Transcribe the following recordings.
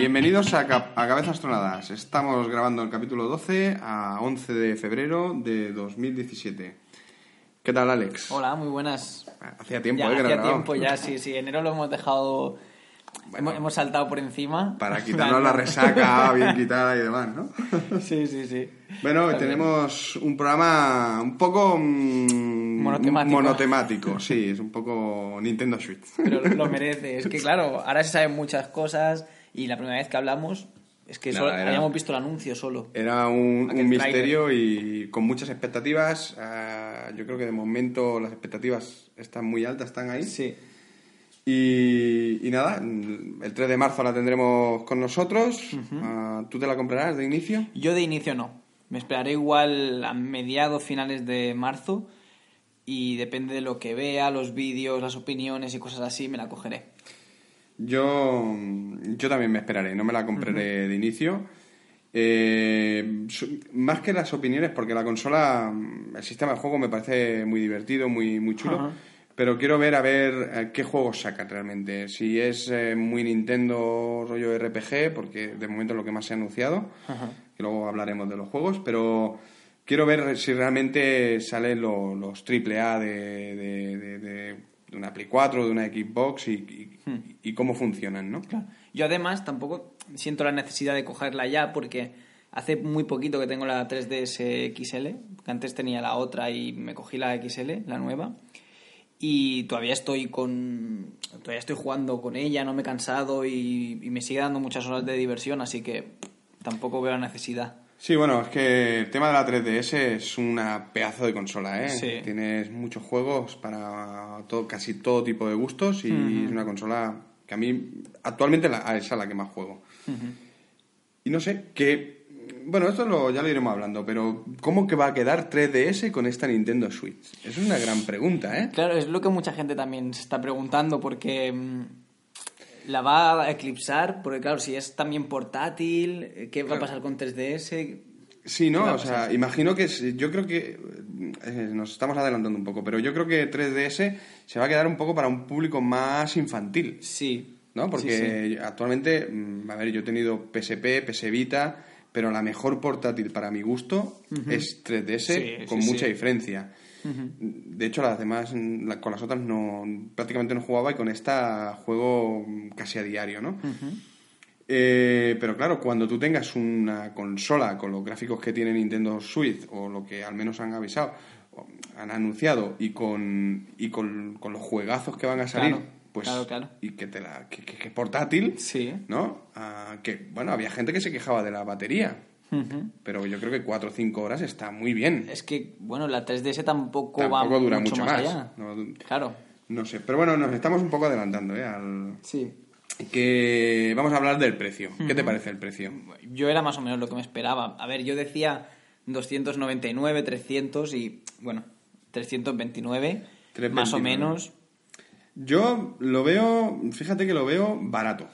Bienvenidos a Cabezas Tronadas. Estamos grabando el capítulo 12 a 11 de febrero de 2017. ¿Qué tal, Alex? Hola, muy buenas. Hacía tiempo, ya, hacía tiempo, sí. Enero lo hemos dejado... Bueno, hemos saltado por encima. Para quitarnos la resaca bien quitada y demás, ¿no? Sí, sí, sí. Bueno, también tenemos un programa un poco... Monotemático, sí. Es un poco Nintendo Switch. Pero lo merece. Es que, claro, ahora se saben muchas cosas y la primera vez que hablamos... Es que nada, solo, habíamos visto el anuncio solo. Era un misterio y con muchas expectativas. Yo creo que de momento las expectativas están muy altas, están ahí. Sí. Y nada, el 3 de marzo la tendremos con nosotros. Uh-huh. ¿Tú te la comprarás de inicio? Yo de inicio no. Me esperaré igual a mediados, finales de marzo. Y depende de lo que vea, los vídeos, las opiniones y cosas así, me la cogeré. Yo también me esperaré, no me la compraré. Uh-huh. De inicio. Más que las opiniones, porque la consola, el sistema de juego me parece muy divertido, muy chulo. Uh-huh. Pero quiero ver a ver qué juegos sacan realmente. Si es muy Nintendo rollo RPG, porque de momento es lo que más se ha anunciado. Uh-huh. Que luego hablaremos de los juegos, pero quiero ver si realmente salen los AAA de una Play 4, de una Xbox y cómo funcionan, ¿no? Claro. Yo además tampoco siento la necesidad de cogerla ya porque hace muy poquito que tengo la 3DS XL, que antes tenía la otra y me cogí la XL, la nueva, y todavía estoy jugando con ella, no me he cansado y me sigue dando muchas horas de diversión, así que tampoco veo la necesidad. Sí, bueno, es que el tema de la 3DS es una pedazo de consola, ¿eh? Sí. Tienes muchos juegos para casi todo tipo de gustos y uh-huh. Es una consola que a mí actualmente es a la que más juego. Uh-huh. Y no sé, que... Bueno, esto ya lo iremos hablando, pero ¿cómo que va a quedar 3DS con esta Nintendo Switch? Eso es una gran pregunta, ¿eh? Claro, es lo que mucha gente también se está preguntando porque... La va a eclipsar, porque claro, si es también portátil, ¿qué va a pasar con 3DS? Sí, ¿no? O sea, imagino que... Yo creo que... nos estamos adelantando un poco, pero yo creo que 3DS se va a quedar un poco para un público más infantil. Sí. ¿No? Porque sí. Actualmente, a ver, yo he tenido PSP, PS Vita, pero la mejor portátil para mi gusto uh-huh. es 3DS, sí, con mucha diferencia. Uh-huh. De hecho, las demás, con las otras no, prácticamente no jugaba y con esta juego casi a diario, ¿no? Uh-huh. Pero claro, cuando tú tengas una consola con los gráficos que tiene Nintendo Switch o lo que al menos han avisado, han anunciado y con los juegazos que van a salir, pues y que es portátil, sí. ¿No? Que bueno, había gente que se quejaba de la batería. Uh-huh. Pero yo creo que 4 o 5 horas está muy bien. Es que, bueno, la 3DS tampoco va dura mucho más allá. No, claro. No sé, pero bueno, nos estamos un poco adelantando, ¿eh? Sí. Que vamos a hablar del precio. Uh-huh. ¿Qué te parece el precio? Yo era más o menos lo que me esperaba. A ver, yo decía 299, 300 y, bueno, 329, 329. Más o menos. Yo lo veo, fíjate que lo veo barato.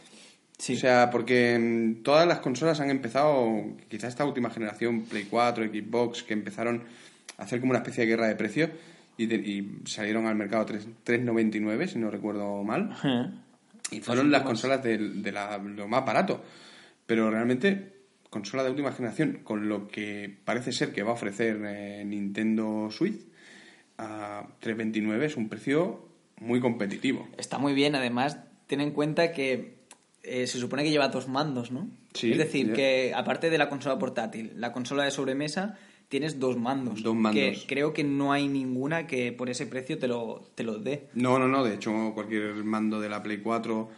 Sí. O sea, porque todas las consolas han empezado, quizás esta última generación, Play 4, Xbox, que empezaron a hacer como una especie de guerra de precios y salieron al mercado 3,99, si no recuerdo mal. Y fueron las consolas de lo más barato. Pero realmente, consola de última generación, con lo que parece ser que va a ofrecer Nintendo Switch, a 3,29 es un precio muy competitivo. Está muy bien, además, ten en cuenta que... se supone que lleva 2 mandos, ¿no? Sí. Es decir, que aparte de la consola portátil, la consola de sobremesa, tienes 2 mandos. 2 mandos. Que creo que no hay ninguna que por ese precio te lo dé. No. De hecho, cualquier mando de la Play 4,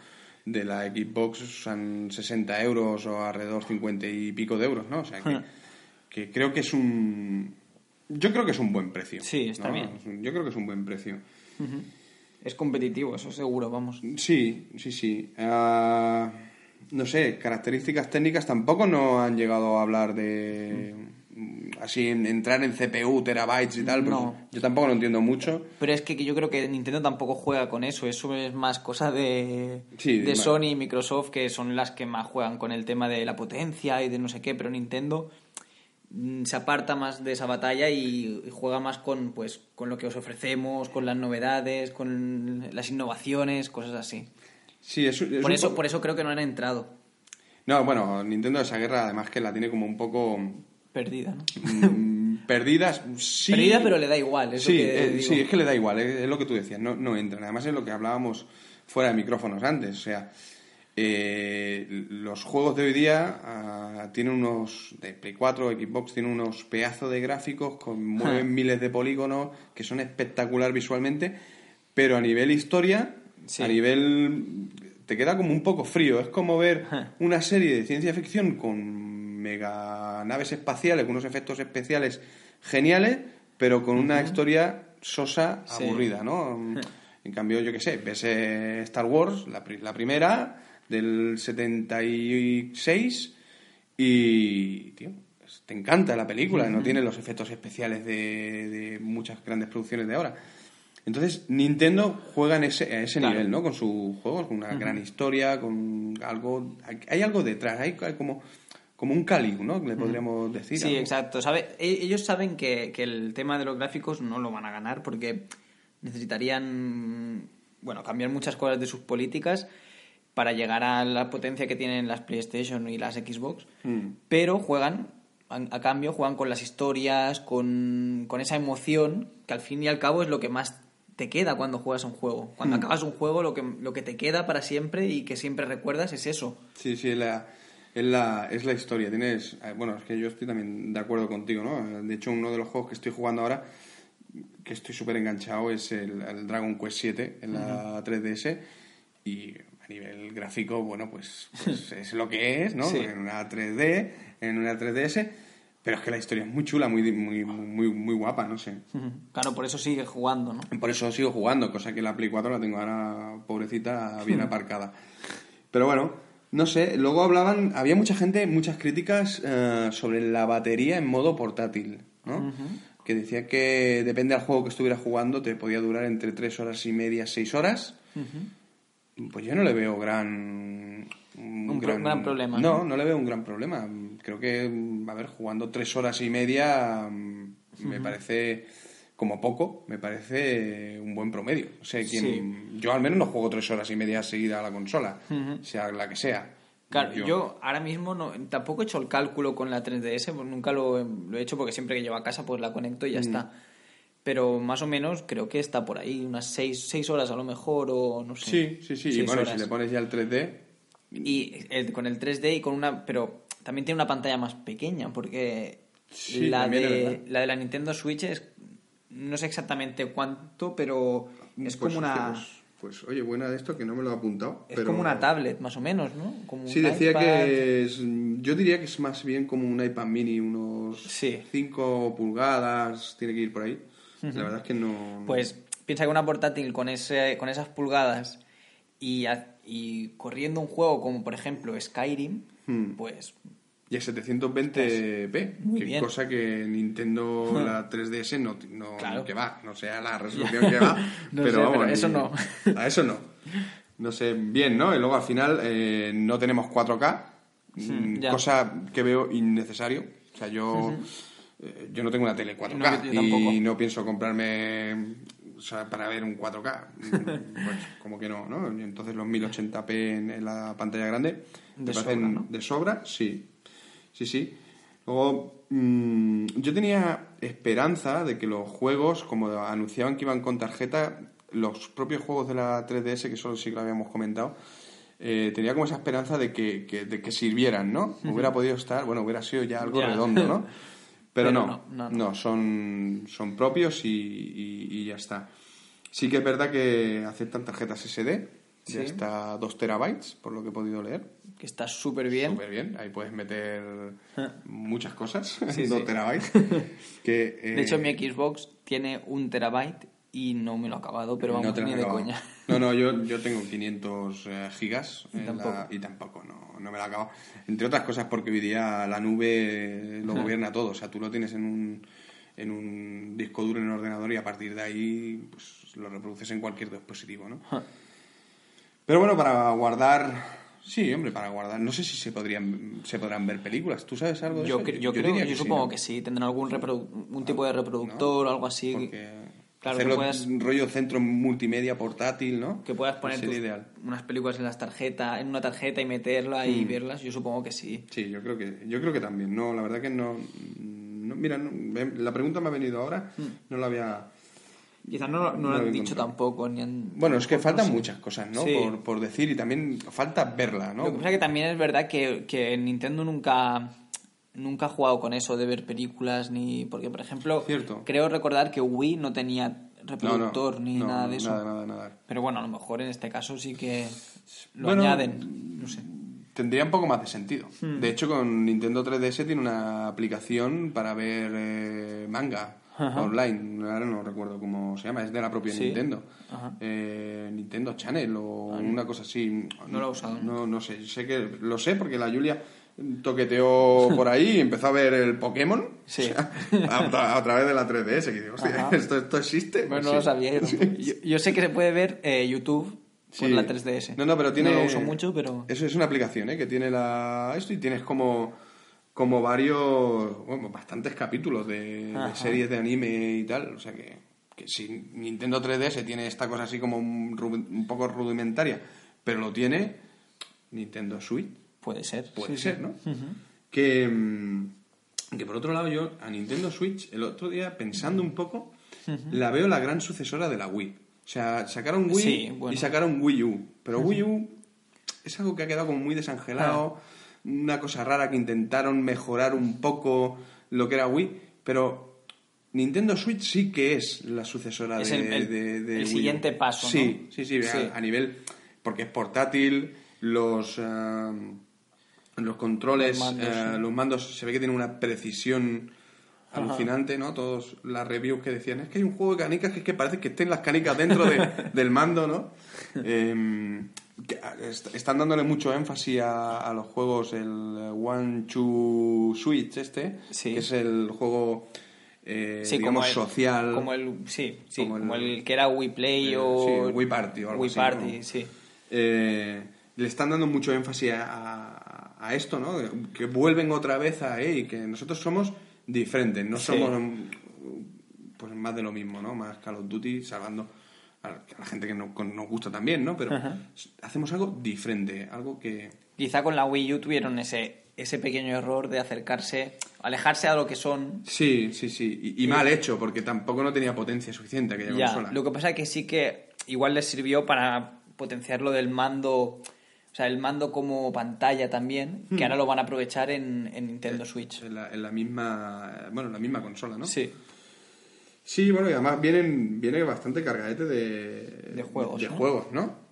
de la Xbox, son 60 euros o alrededor 50 y pico de euros, ¿no? O sea, que creo que es un... Yo creo que es un buen precio. Sí, está bien. Yo creo que es un buen precio. Uh-huh. Es competitivo, eso seguro, vamos. Sí. No sé, características técnicas tampoco no han llegado a hablar de... Así, entrar en CPU, terabytes y tal, pero yo tampoco lo entiendo mucho. Pero es que yo creo que Nintendo tampoco juega con eso. Eso es más cosa de Sony y Microsoft, que son las que más juegan con el tema de la potencia y de no sé qué, pero Nintendo se aparta más de esa batalla y juega más con lo que os ofrecemos, con las novedades, con las innovaciones, cosas así. Sí, por eso creo que no han entrado. No, bueno, Nintendo esa guerra además que la tiene como un poco... Perdida, ¿no? Perdidas, sí. Perdida, pero le da igual. Es sí, lo que digo. Sí, es que le da igual, es lo que tú decías, no entran. Además es lo que hablábamos fuera de micrófonos antes, o sea... los juegos de hoy día tienen unos de Play 4, Xbox tienen unos pedazos de gráficos con mueven miles de polígonos que son espectacular visualmente, pero a nivel historia, sí. A nivel te queda como un poco frío, es como ver una serie de ciencia ficción con mega naves espaciales, con unos efectos especiales geniales, pero con una historia sosa, aburrida, ¿no? En cambio, yo qué sé, ves Star Wars, la primera del 76 y, tío, te encanta la película, no tiene los efectos especiales de muchas grandes producciones de ahora. Entonces, Nintendo juega en a ese claro. nivel, ¿no? Con sus juegos, con una gran historia, con algo... Hay algo detrás, hay como un Caliú, ¿no? Le podríamos decir. Sí, algo. Exacto. Ellos saben que el tema de los gráficos no lo van a ganar porque necesitarían, bueno, cambiar muchas cosas de sus políticas para llegar a la potencia que tienen las PlayStation y las Xbox, pero juegan, a cambio, juegan con las historias, con esa emoción, que al fin y al cabo es lo que más te queda cuando juegas un juego. Cuando acabas un juego, lo que te queda para siempre y que siempre recuerdas es eso. Sí, sí, es la historia. Tienes, bueno, es que yo estoy también de acuerdo contigo, ¿no? De hecho, uno de los juegos que estoy jugando ahora, que estoy súper enganchado, es el Dragon Quest 7 en la 3DS, y... nivel gráfico, bueno, pues es lo que es, ¿no? Sí. En una 3DS, pero es que la historia es muy chula, muy, muy, muy, muy guapa, no sé. Claro, por eso sigue jugando, ¿no? Por eso sigo jugando, cosa que la Play 4 la tengo ahora, pobrecita, bien aparcada. Pero bueno, no sé, luego había mucha gente, muchas críticas sobre la batería en modo portátil, ¿no? Que decía que depende del juego que estuvieras jugando, te podía durar entre 3 horas y media, 6 horas... Pues yo no le veo gran problema. No le veo un gran problema. Creo que, a ver, jugando 3 horas y media me parece, como poco, me parece un buen promedio. O sea, yo al menos no juego 3 horas y media seguida a la consola, sea la que sea. Claro, yo ahora mismo tampoco he hecho el cálculo con la 3DS, pues nunca lo he hecho porque siempre que llevo a casa pues la conecto y ya está. Pero más o menos creo que está por ahí, unas 6 horas a lo mejor, o no sé. Sí, y bueno, horas. Si le pones ya el 3D... Y con el 3D y con una... Pero también tiene una pantalla más pequeña, porque sí, la de la Nintendo Switch es... No sé exactamente cuánto, pero es pues, como una... Pues oye, buena de esto, que no me lo he apuntado. Es pero... como una tablet, más o menos, ¿no? Como sí, decía iPad. Que es... Yo diría que es más bien como un iPad mini, unos 5 pulgadas, tiene que ir por ahí. La verdad es que no... Pues piensa que una portátil con esas pulgadas y corriendo un juego como, por ejemplo, Skyrim, pues... Y a 720p, pues, cosa que Nintendo, la 3DS, no claro. que va, no sea la resolución que va, no pero sé, vamos... Pero eso no. A eso no. No sé, bien, ¿no? Y luego al final no tenemos 4K, cosa que veo innecesario. O sea, yo... Yo no tengo una tele 4K y no pienso comprarme, o sea, para ver un 4K. Pues como que no. Entonces los 1080p en la pantalla grande me parecen sobra, ¿no? De sobra, sí. Luego, yo tenía esperanza de que los juegos, como anunciaban que iban con tarjeta, los propios juegos de la 3DS, que solo sí que lo habíamos comentado, tenía como esa esperanza de que sirvieran, ¿no? Hubiera podido estar, bueno, hubiera sido ya algo redondo, ¿no? Pero no, son propios y ya está. Sí que es verdad que aceptan tarjetas SD, ya está 2 terabytes, por lo que he podido leer. Que está súper bien. Súper bien, ahí puedes meter muchas cosas, 2 terabytes. Que, de hecho, mi Xbox tiene 1 terabyte y no me lo ha acabado, pero vamos, no ni de coña. No, yo tengo 500 gigas y tampoco me lo he acabado. Entre otras cosas porque hoy día la nube lo gobierna todo. O sea, tú lo tienes en un disco duro en un ordenador y a partir de ahí pues, lo reproduces en cualquier dispositivo, ¿no? Pero bueno, para guardar... Sí, hombre, para guardar... No sé si se podrán ver películas. ¿Tú sabes algo de eso? Yo creo, yo supongo que sí. Tendrán algún tipo de reproductor o algo así. Porque... Claro, hacerlo que puedas, un rollo centro multimedia portátil, ¿no? Que puedas poner unas películas en las tarjetas, en una tarjeta y meterla y verlas, yo supongo que sí. Sí, yo creo que también. No, la verdad que no mira, la pregunta me ha venido ahora, no la había... Quizás no lo han dicho tampoco. Ni han, bueno, es que faltan muchas cosas, ¿no? Sí. Por decir, y también falta verla, ¿no? Lo que pasa es que también es verdad que Nintendo nunca he jugado con eso de ver películas ni... Porque, por ejemplo, creo recordar que Wii no tenía reproductor ni nada de eso. Nada. Pero bueno, a lo mejor en este caso sí que lo añaden. No sé. Tendría un poco más de sentido. De hecho, con Nintendo 3DS tiene una aplicación para ver manga. Ajá. Online, ahora no recuerdo cómo se llama, es de la propia Nintendo. Nintendo Channel o una cosa así. No lo he usado. No sé, lo sé porque la Julia... toqueteó por ahí y empezó a ver el Pokémon a través de la 3DS, que digo, hostia, esto existe. Bueno, no lo sabía. Yo sé que se puede ver YouTube con la 3DS. No, pero tiene... No lo uso mucho, pero... Eso es una aplicación, que tiene esto y tienes como varios... Bueno, bastantes capítulos de series de anime y tal, o sea que si Nintendo 3DS tiene esta cosa así como un poco rudimentaria, pero lo tiene Nintendo Switch. Puede ser, ¿no? Uh-huh. Que por otro lado yo a Nintendo Switch el otro día pensando un poco la veo la gran sucesora de la Wii. O sea, sacaron Wii y sacaron Wii U. Pero Wii U es algo que ha quedado como muy desangelado, una cosa rara que intentaron mejorar un poco lo que era Wii, pero Nintendo Switch sí que es la sucesora de el Wii siguiente paso, ¿no? Sí. A nivel... Porque es portátil, los controles, los mandos, se ve que tienen una precisión alucinante, ¿no? Todas las reviews que decían, es que hay un juego de canicas que parece que estén las canicas dentro del mando, ¿no? Están dándole mucho énfasis a los juegos, el One, Two, Switch que es el juego... digamos, como social... Como el que era Wii Play o... Wii Party o algo Wii así. Party, ¿no? Le están dando mucho énfasis a esto, ¿no? Que vuelven otra vez a... que nosotros somos diferentes, no somos pues más de lo mismo, ¿no? Más Call of Duty, salvando a la gente que nos gusta también, ¿no? Pero hacemos algo diferente, algo que... Quizá con la Wii U tuvieron ese pequeño error de alejarse a lo que son. Sí. Y mal hecho, porque tampoco no tenía potencia suficiente aquella consola. Lo que pasa es que sí que igual les sirvió para potenciar lo del mando... O sea, el mando como pantalla también, que ahora lo van a aprovechar en Nintendo Switch. En la misma... Bueno, en la misma consola, ¿no? Sí, bueno, y además viene bastante cargadete de juegos. De juegos, ¿no?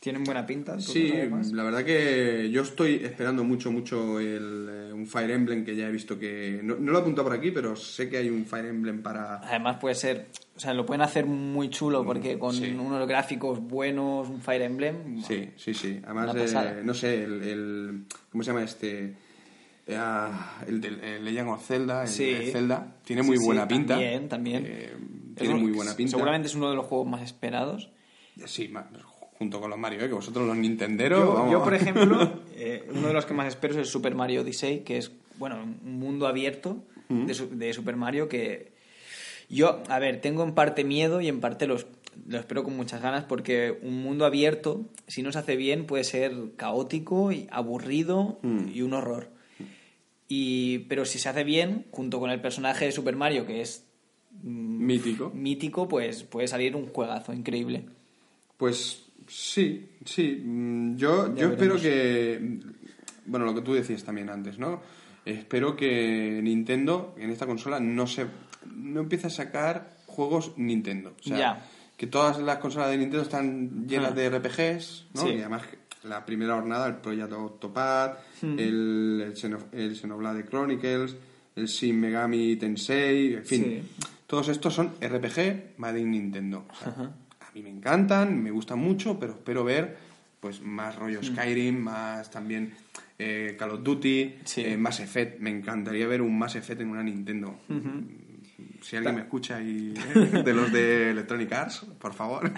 Tienen buena pinta. Sí, la verdad que yo estoy esperando mucho un Fire Emblem que ya he visto que... No lo he apuntado por aquí, pero sé que hay un Fire Emblem para... Además puede ser... O sea, lo pueden hacer muy chulo porque con unos gráficos buenos, un Fire Emblem... Sí. Además, no sé, ¿cómo se llama este...? El Legend of Zelda, el Zelda, tiene muy buena pinta. También. Tiene muy buena pinta. Seguramente es uno de los juegos más esperados. Sí, junto con los Mario, que vosotros los nintenderos... Yo por ejemplo, uno de los que más espero es el Super Mario Odyssey, que es, un mundo abierto de Super Mario que... Yo, tengo en parte miedo y en parte lo espero con muchas ganas porque un mundo abierto, si no se hace bien, puede ser caótico, y aburrido y un horror. Pero si se hace bien, junto con el personaje de Super Mario, que es... Mítico, pues puede salir un juegazo increíble. Pues... Sí. Yo espero que... Bueno, lo que tú decías también antes, ¿no? Espero que Nintendo, en esta consola, no empiece a sacar juegos Nintendo. O sea, que todas las consolas de Nintendo están llenas de RPGs, ¿no? Y además, la primera jornada, el Project Octopath, el Xenoblade Chronicles, el Shin Megami Tensei, en fin. Todos estos son RPG made in Nintendo. O sea, a mí me encantan, me gustan mucho, pero espero ver pues más rollo Skyrim, más también Call of Duty, Mass Effect. Me encantaría ver un Mass Effect en una Nintendo. Si alguien me escucha y de los de Electronic Arts, por favor.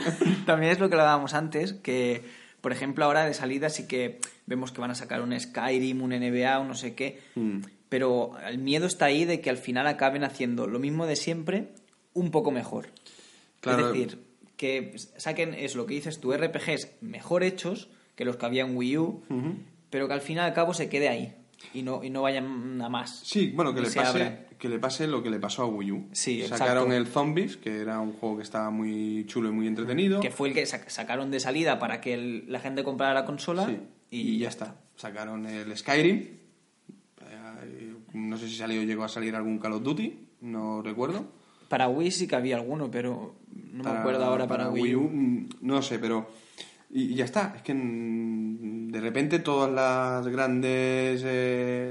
También es lo que hablábamos antes, que por ejemplo ahora de salida sí que vemos que van a sacar un Skyrim, un NBA, un no sé qué, pero el miedo está ahí de que al final acaben haciendo lo mismo de siempre, un poco mejor. Claro. Es decir, que saquen, es lo que dices tú, RPGs mejor hechos que los que había en Wii U, uh-huh, pero que al final y al cabo se quede ahí y no vayan a más. Sí, bueno, que le pase lo que le pasó a Wii U. Sí, sacaron el Zombies, que era un juego que estaba muy chulo y muy entretenido. Que fue el que sacaron de salida para que la gente comprara la consola. Sí, y ya está. Sacaron el Skyrim. No sé si llegó a salir algún Call of Duty, no recuerdo. Para Wii sí que había alguno, pero no me acuerdo ahora para Wii U. No sé, pero... Y ya está. Es que de repente todas las grandes...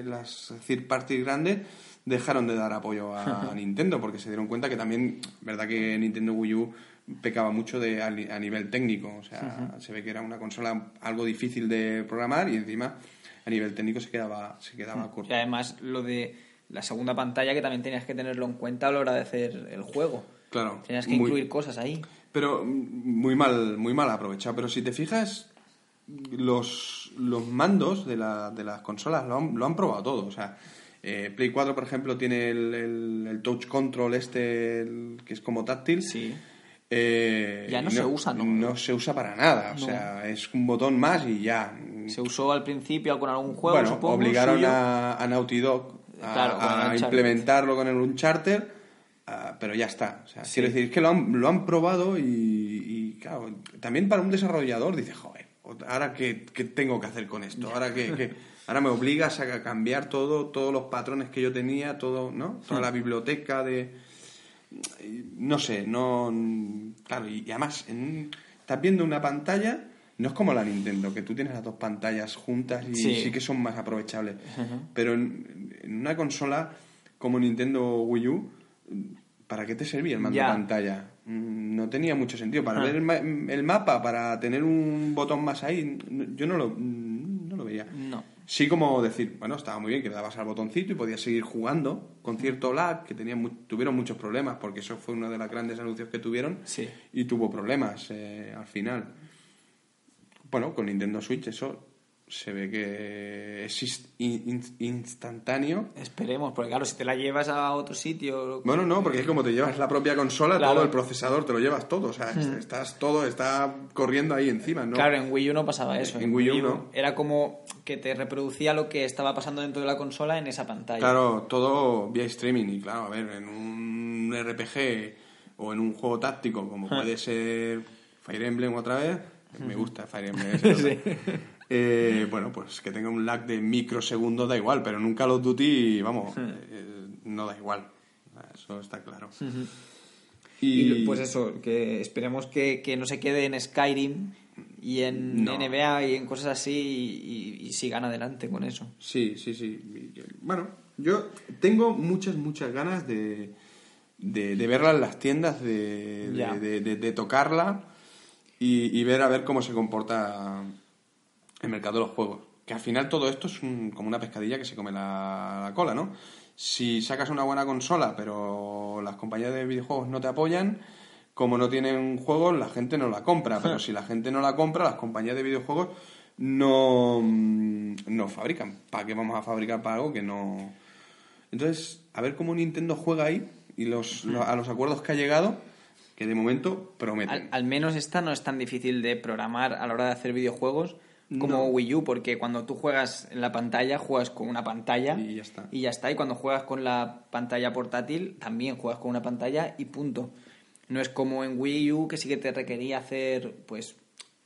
las third parties grandes dejaron de dar apoyo a Nintendo porque se dieron cuenta que también... verdad que Nintendo Wii U pecaba mucho a nivel técnico. O sea, uh-huh, se ve que era una consola algo difícil de programar y encima a nivel técnico se quedaba uh-huh, corto. Y además lo de... la segunda pantalla, que también tenías que tenerlo en cuenta a la hora de hacer el juego. Claro. Tenías que incluir cosas ahí. Pero muy mal aprovechado. Pero si te fijas, los mandos de las consolas lo han probado todo. O sea, Play 4, por ejemplo, tiene el touch control que es como táctil. Sí. Ya no se usa, ¿no? No se usa para nada. No. O sea, es un botón más y ya. Se usó al principio con algún juego, bueno, supongo. Obligaron a Naughty Dog... Claro, a implementarlo con el Uncharted, pero ya está. O sea, sí. Quiero decir, es que lo han probado y claro, también para un desarrollador dice, joder, ahora qué tengo que hacer con esto, ahora ahora me obligas a cambiar todos los patrones que yo tenía, todo, ¿no? Toda la biblioteca de, no sé, no, claro, y además estás viendo una pantalla. No es como la Nintendo, que tú tienes las dos pantallas juntas y sí que son más aprovechables. Uh-huh. Pero en una consola como Nintendo Wii U, ¿para qué te servía el mando de pantalla? No tenía mucho sentido. Para ver el mapa, para tener un botón más ahí, yo no lo veía. No. Sí, como decir, bueno, estaba muy bien que le dabas al botoncito y podías seguir jugando con cierto lag, que tuvieron muchos problemas, porque eso fue uno de los grandes anuncios que tuvieron. Sí. Y tuvo problemas al final. Bueno, con Nintendo Switch eso se ve que es instantáneo. Esperemos, porque claro, si te la llevas a otro sitio... Bueno, no, porque es como te llevas la propia consola, claro, todo el procesador, te lo llevas todo. O sea, está corriendo ahí encima, ¿no? Claro, en Wii U no pasaba eso. En Wii U no. Era como que te reproducía lo que estaba pasando dentro de la consola en esa pantalla. Claro, todo vía streaming y claro, a ver, en un RPG o en un juego táctico como puede ser Fire Emblem otra vez... Me gusta Fire Emblem. Sí. Bueno, pues que tenga un lag de microsegundos da igual, pero en un Call of Duty, vamos, no da igual. Eso está claro. Uh-huh. Y pues eso, que esperemos que no se quede en Skyrim y en NBA y en cosas así y sigan adelante con eso. Sí, sí, sí. Bueno, yo tengo muchas ganas de verla en las tiendas, de tocarla. Y ver a ver cómo se comporta el mercado de los juegos. Que al final todo esto es como una pescadilla que se come la cola, ¿no? Si sacas una buena consola, pero las compañías de videojuegos no te apoyan, como no tienen juegos, la gente no la compra. Pero si la gente no la compra, las compañías de videojuegos no fabrican. ¿Para qué vamos a fabricar para algo que no...? Entonces, a ver cómo Nintendo juega ahí y a los acuerdos que ha llegado... que de momento prometen. Al menos esta no es tan difícil de programar a la hora de hacer videojuegos como Wii U, porque cuando tú juegas en la pantalla, juegas con una pantalla y ya está. Y cuando juegas con la pantalla portátil, también juegas con una pantalla y punto. No es como en Wii U, que sí que te requería hacer pues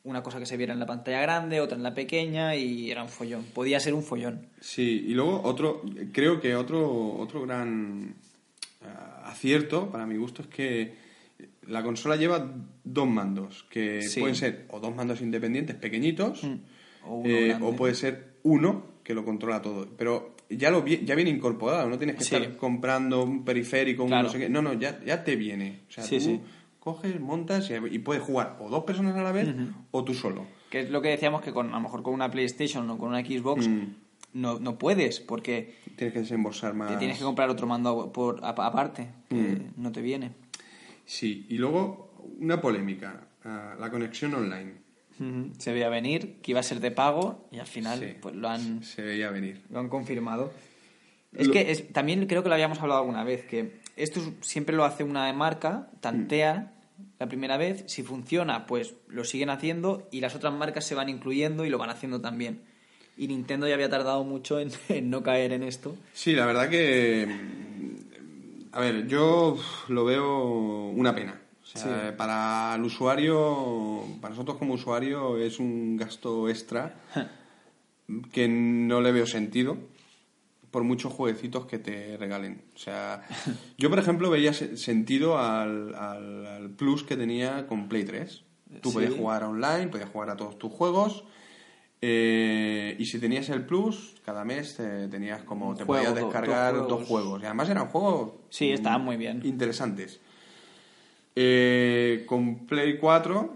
una cosa que se viera en la pantalla grande, otra en la pequeña, y era un follón. Podía ser un follón. Sí, y luego creo que otro gran acierto, para mi gusto, es que la consola lleva dos mandos, que pueden ser o dos mandos independientes pequeñitos o puede ser uno que lo controla todo, pero ya viene incorporado, no tienes que estar comprando un periférico, claro, un no sé qué, no, ya te viene, o sea, tú coges, montas y puedes jugar o dos personas a la vez o tú solo. Que es lo que decíamos que a lo mejor con una PlayStation o con una Xbox no puedes, porque tienes que desembolsar más. Te tienes que comprar otro mando aparte, que no te viene. Sí, y luego una polémica, la conexión online. Se veía venir, que iba a ser de pago y al final pues lo han... Se veía venir. Lo han confirmado. También creo que lo habíamos hablado alguna vez, que esto siempre lo hace una marca, tantea la primera vez. Si funciona, pues lo siguen haciendo y las otras marcas se van incluyendo y lo van haciendo también. Y Nintendo ya había tardado mucho en no caer en esto. Sí, la verdad que... A ver, yo lo veo una pena. O sea, sí. Para el usuario, para nosotros como usuario, es un gasto extra que no le veo sentido por muchos jueguecitos que te regalen. O sea, yo, por ejemplo, veía sentido al plus que tenía con Play 3. Tú podías jugar online, podías jugar a todos tus juegos... y si tenías el Plus, cada mes tenías como... Te podías descargar dos juegos. Y además eran juegos... Sí, estaban muy bien. Interesantes. Con Play 4,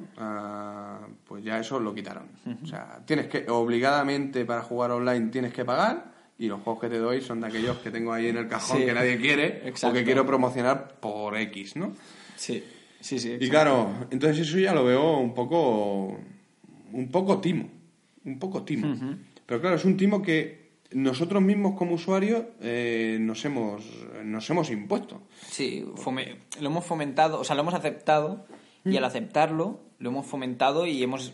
pues ya eso lo quitaron. O sea, tienes que... Obligadamente para jugar online tienes que pagar... Y los juegos que te doy son de aquellos que tengo ahí en el cajón que nadie quiere... Exacto. O que quiero promocionar por X, ¿no? Sí, sí, sí. Y claro, entonces eso ya lo veo un poco... Un poco timo. Uh-huh. Pero claro, es un timo que nosotros mismos como usuarios nos hemos impuesto. Sí, lo hemos fomentado, o sea, lo hemos aceptado y al aceptarlo lo hemos fomentado y hemos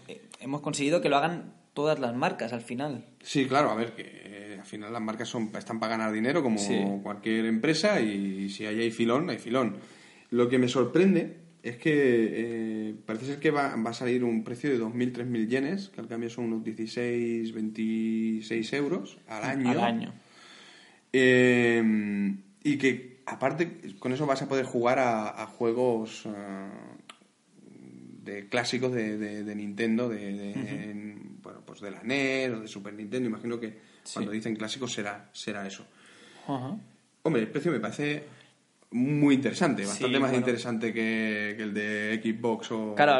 conseguido que lo hagan todas las marcas al final. Sí, claro, a ver, que al final las marcas están para ganar dinero como cualquier empresa y si hay filón, hay filón. Lo que me sorprende... Es que parece ser que va a salir un precio de 2.000, 3.000 yenes, que al cambio son unos 16, 26 euros al año. Al año. Y que, aparte, con eso vas a poder jugar a juegos de clásicos de Nintendo, bueno, pues de la NES o de Super Nintendo. Imagino que cuando dicen clásicos será eso. Uh-huh. Hombre, el precio me parece... muy interesante, bastante interesante que el de Xbox o... Claro,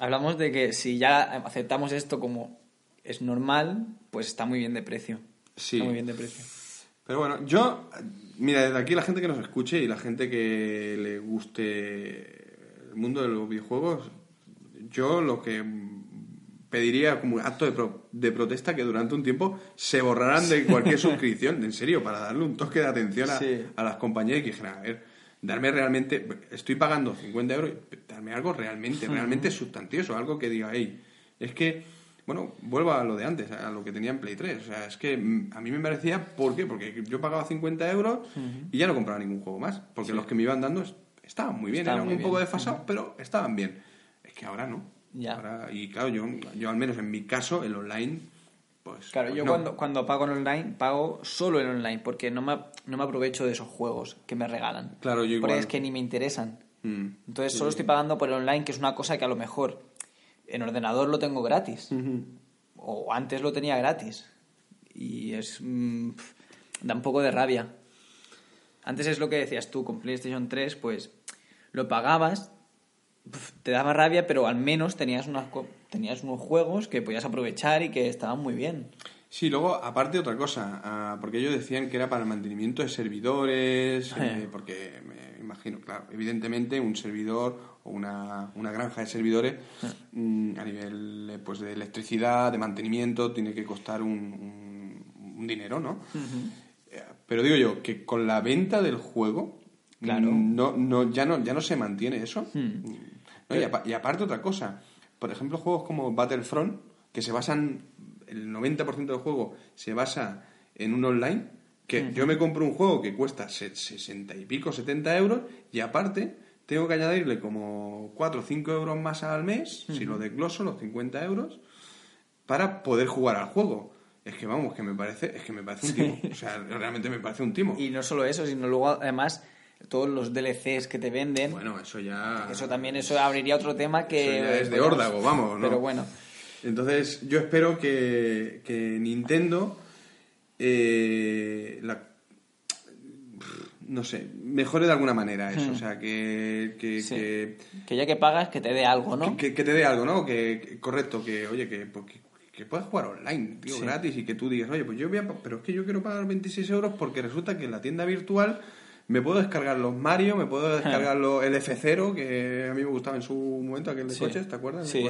hablamos de que si ya aceptamos esto como es normal, pues está muy bien de precio. Sí. Está muy bien de precio. Pero bueno, yo... Mira, desde aquí la gente que nos escuche y la gente que le guste el mundo de los videojuegos, yo lo que pediría como un acto de protesta que durante un tiempo se borraran de cualquier suscripción, en serio, para darle un toque de atención a las compañías y que dijeran, a ver, darme realmente, estoy pagando 50 euros, darme algo realmente sustancioso, algo que diga, hey, es que, bueno, vuelvo a lo de antes, a lo que tenía en Play 3, o sea, es que a mí me parecía, ¿por qué? Porque yo pagaba 50 euros y ya no compraba ningún juego más, porque los que me iban dando estaban muy bien, eran un poco desfasados, pero estaban bien. Es que ahora no. Ya. Ahora, y claro, yo al menos en mi caso, el online, pues... Claro, pues yo no. cuando pago en online, pago solo en online, porque no me aprovecho de esos juegos que me regalan. Claro, yo igual. Porque es que ni me interesan. Entonces solo estoy pagando por el online, que es una cosa que a lo mejor en ordenador lo tengo gratis. Uh-huh. O antes lo tenía gratis. Y es... da un poco de rabia. Antes es lo que decías tú, con PlayStation 3, pues lo pagabas... Te daba rabia, pero al menos tenías unos juegos que podías aprovechar y que estaban muy bien. Sí, luego, aparte otra cosa, porque ellos decían que era para el mantenimiento de servidores, porque me imagino, claro, evidentemente un servidor o una granja de servidores a nivel pues de electricidad, de mantenimiento, tiene que costar un dinero, ¿no? Uh-huh. Pero digo yo, que con la venta del juego... Claro. No, ya no se mantiene eso. No, y aparte otra cosa, por ejemplo, juegos como Battlefront, que se basan, el 90% del juego se basa en un online, que yo me compro un juego que cuesta 60 y pico, 70 euros, y aparte tengo que añadirle como 4 o 5 euros más al mes, si lo desgloso, los 50 euros, para poder jugar al juego. Es que vamos, que me parece un timo. O sea, realmente me parece un timo. Y no solo eso, sino luego además... todos los DLCs que te venden. Bueno, eso ya... Eso abriría otro tema que... Eso ya es de órdago, vamos, ¿no? Pero bueno. Entonces, yo espero que Nintendo... no sé, mejore de alguna manera eso. O sea, que ya que pagas, que te dé algo, ¿no? Que te dé algo, ¿no? Correcto, que puedas jugar online, tío, gratis, y que tú digas, oye, pues yo voy a... Pero es que yo quiero pagar 26 euros porque resulta que en la tienda virtual... Me puedo descargar los Mario, me puedo descargar el F0, que a mí me gustaba en su momento, aquel de coches, ¿te acuerdas? Sí.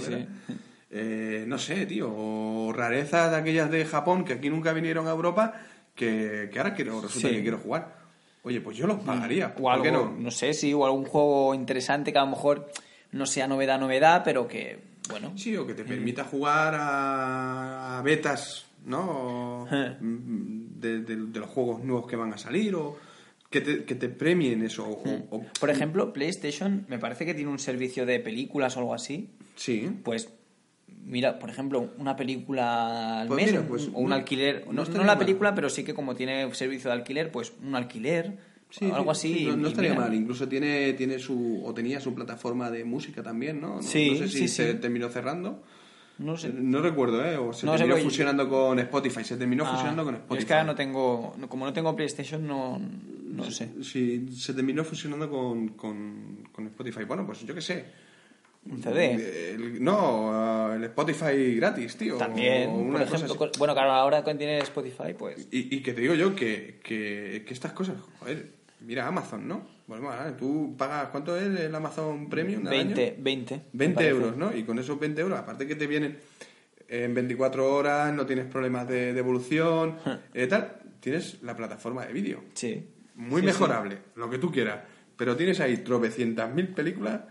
No sé, tío, o rarezas de aquellas de Japón que aquí nunca vinieron a Europa, que ahora resulta que quiero jugar. Oye, pues yo los pagaría. O algo, ¿por qué no? No sé, sí, o algún juego interesante que a lo mejor no sea novedad, pero que, bueno... Sí, o que te permita jugar a betas, ¿no? De los juegos nuevos que van a salir, o... Que te premien eso. O... Por ejemplo, PlayStation me parece que tiene un servicio de películas o algo así. Sí. Pues, mira, por ejemplo, una película al mes, pues, o un alquiler. No la película, pero sí que como tiene servicio de alquiler, pues un alquiler, sí, o algo así. Sí, no estaría mal. Incluso tiene tenía su plataforma de música también, ¿no? Sí, no sé si se terminó cerrando. No sé. No recuerdo, ¿eh? O se terminó fusionando con Spotify. Se terminó fusionando con Spotify. Es que ahora no tengo... Como no tengo PlayStation, no sé. Sí, se terminó fusionando con Spotify. Bueno, pues yo qué sé. ¿Un CD? El Spotify gratis, tío. También, por ejemplo. Bueno, claro, ahora cuando tiene Spotify, pues... Y que te digo yo que estas cosas... Joder, mira Amazon, ¿no? Bueno, tú pagas... ¿Cuánto es el Amazon Premium al año? 20 euros, ¿no? Y con esos 20 euros, aparte que te vienen en 24 horas, no tienes problemas de devolución, tal... Tienes la plataforma de vídeo. Sí. Muy mejorable, sí. Lo que tú quieras. Pero tienes ahí tropecientas mil películas,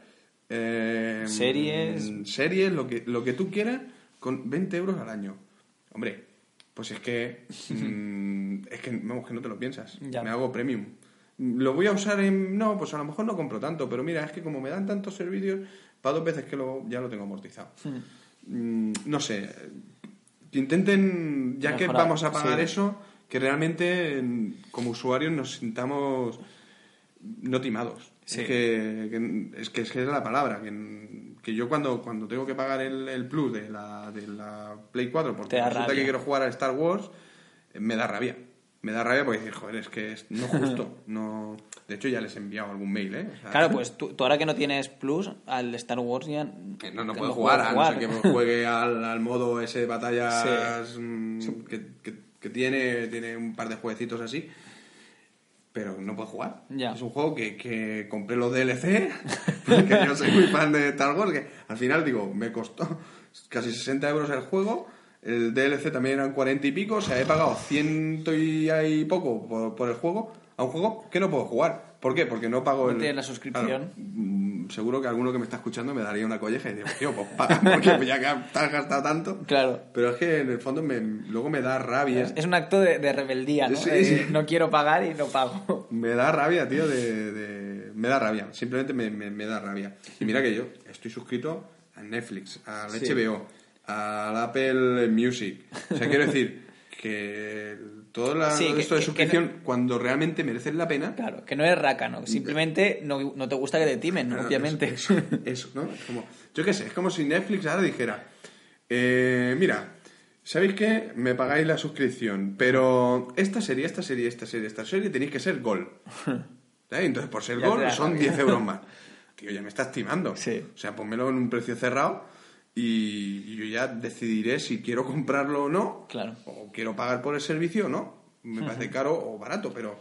series, lo que tú quieras, con 20 euros al año. Hombre, pues es que... es que, vamos, que no te lo piensas. Ya. Me hago premium. ¿Lo voy a usar en...? No, pues a lo mejor no compro tanto. Pero mira, es que como me dan tantos servicios, para dos veces que ya lo tengo amortizado. No sé. Que intenten, ya mejorar, que vamos a pagar eso... Que realmente, como usuarios, nos sintamos no timados. Sí. Es que es la palabra. Que yo cuando tengo que pagar el plus de la Play 4 porque resulta que quiero jugar a Star Wars, me da rabia. Me da rabia porque decir, joder, es que es no justo. No... De hecho, ya les he enviado algún mail, ¿eh? O sea, claro, pues tú ahora que no tienes plus, al Star Wars ya... No puedo jugar. No sé que juegue al modo ese de batallas que tiene un par de jueguecitos así, pero no puedo jugar. Ya. Es un juego que compré los DLC, porque yo soy muy fan de Star Wars, que al final, digo, me costó casi 60 euros el juego, el DLC también eran 40 y pico, o sea, he pagado 100 y poco por el juego, a un juego que no puedo jugar. ¿Por qué? Porque no pago el... la suscripción. Claro, seguro que alguno que me está escuchando me daría una colleja y digo, tío, pues paga, porque ya que has gastado tanto. Claro. Pero es que en el fondo luego me da rabia. Es un acto de rebeldía, ¿no? Sí, sí. No quiero pagar y no pago. Me da rabia, tío, me da rabia. Simplemente me da rabia. Y mira que yo estoy suscrito a Netflix, al HBO, al Apple Music. O sea, quiero decir que... Todo el resto de suscripción, no, cuando realmente mereces la pena... Claro, que no es rácano. Simplemente no te gusta que te timen, claro, obviamente. Eso, ¿no? Es como, yo qué sé, es como si Netflix ahora dijera... mira, ¿sabéis qué? Me pagáis la suscripción, pero esta serie tenéis que ser Gold. ¿Sabes? Entonces, por ser Gold son 10 euros más. Tío, ya me estás timando. Sí. O sea, ponmelo en un precio cerrado... Y yo ya decidiré si quiero comprarlo o no, claro, o quiero pagar por el servicio o no. Me parece caro o barato, pero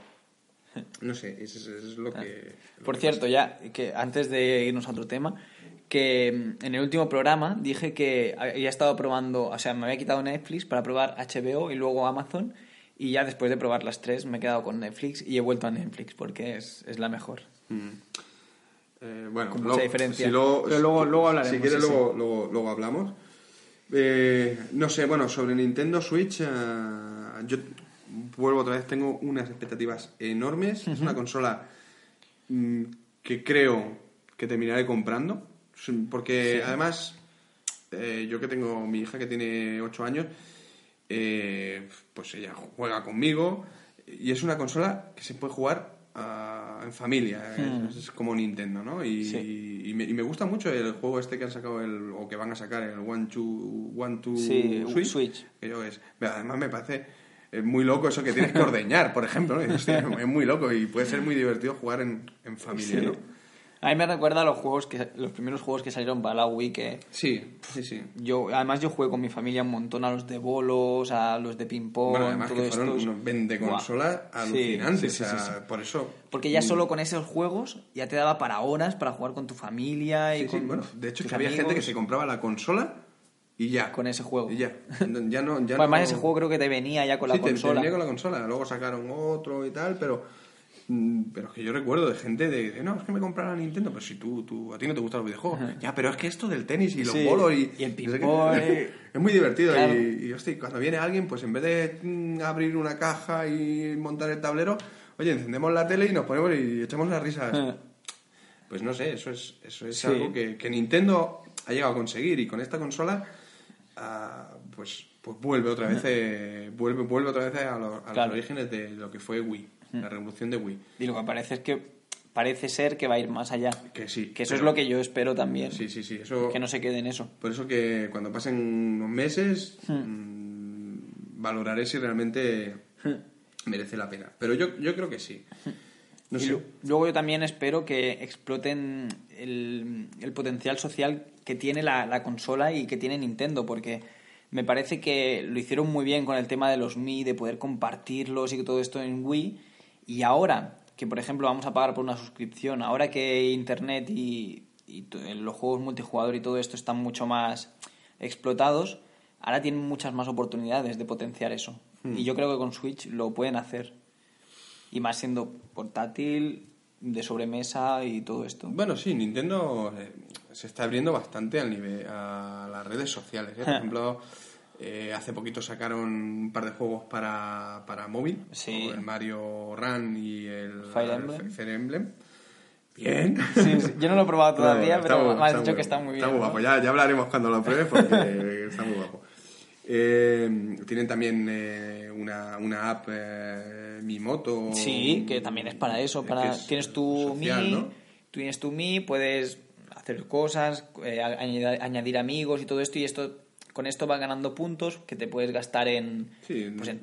no sé, eso es lo que... Por cierto, ya que antes de irnos a otro tema, que en el último programa dije que había estado probando, o sea, me había quitado Netflix para probar HBO y luego Amazon, y ya después de probar las tres me he quedado con Netflix y he vuelto a Netflix porque es la mejor. Bueno, luego hablaremos. Si quieres, luego hablamos. No sé, bueno, sobre Nintendo Switch, yo vuelvo otra vez, tengo unas expectativas enormes. Es una consola que creo que terminaré comprando. Porque además, yo que tengo mi hija que tiene 8 años, pues ella juega conmigo. Y es una consola que se puede jugar en familia, es como Nintendo, ¿no? Y me gusta mucho el juego este que han sacado o que van a sacar, el One Two Switch. Que yo además me parece muy loco eso que tienes que ordeñar, por ejemplo, ¿no? Es muy loco y puede ser muy divertido jugar en familia, sí, ¿no? A mí me recuerda a los primeros juegos que salieron para la Wii, que... Sí. Yo jugué con mi familia un montón a los de bolos, a los de ping-pong... Bueno, además todo que fueron unos 20 consolas alucinantes, sí. Por eso... Porque ya solo con esos juegos ya te daba para horas, para jugar con tu familia y sí, con... Sí, bueno, de hecho es que había gente que se compraba la consola y ya. Con ese juego. Y ya. Además ese juego creo que te venía ya con la consola. Sí, te venía con la consola. Luego sacaron otro y tal, pero... Pero es que yo recuerdo de gente de no, es que me comprara la Nintendo, pero si tú a ti no te gustan los videojuegos. Ajá. Ya, pero es que esto del tenis y los bolos y el ping-pong, es muy divertido. Claro. Y hostia, cuando viene alguien, pues en vez de abrir una caja y montar el tablero, oye, encendemos la tele y nos ponemos y echamos unas risas. Ajá. Pues no sé, eso es algo que Nintendo ha llegado a conseguir, y con esta consola pues vuelve otra vez a los orígenes de lo que fue Wii. La revolución de Wii. Y lo que parece es que parece ser que va a ir más allá. Que sí. Que eso es lo que yo espero también. Sí. Eso, que no se quede en eso. Por eso que cuando pasen unos meses valoraré si realmente merece la pena. Pero yo creo que sí. No sé. Luego yo también espero que exploten el potencial social que tiene la consola y que tiene Nintendo, porque me parece que lo hicieron muy bien con el tema de los Mii, de poder compartirlos y todo esto en Wii. Y ahora, que por ejemplo vamos a pagar por una suscripción, ahora que Internet y los juegos multijugador y todo esto están mucho más explotados, ahora tienen muchas más oportunidades de potenciar eso. Y yo creo que con Switch lo pueden hacer. Y más siendo portátil, de sobremesa y todo esto. Bueno, sí, Nintendo se está abriendo bastante a las redes sociales, ¿eh? Por ejemplo, hace poquito sacaron un par de juegos para móvil, como el Mario Run y el Fire Emblem. Bien. Sí, yo no lo he probado todavía, pero me has dicho que está muy bien. Está muy guapo, ya hablaremos cuando lo pruebes porque está muy guapo. Tienen también una app, Mi Moto. Sí, que también es para eso. Tienes tu social, Mi, ¿no? Tienes tu Mi, puedes hacer cosas, añadir amigos y todo esto. Y esto con esto vas ganando puntos que te puedes gastar en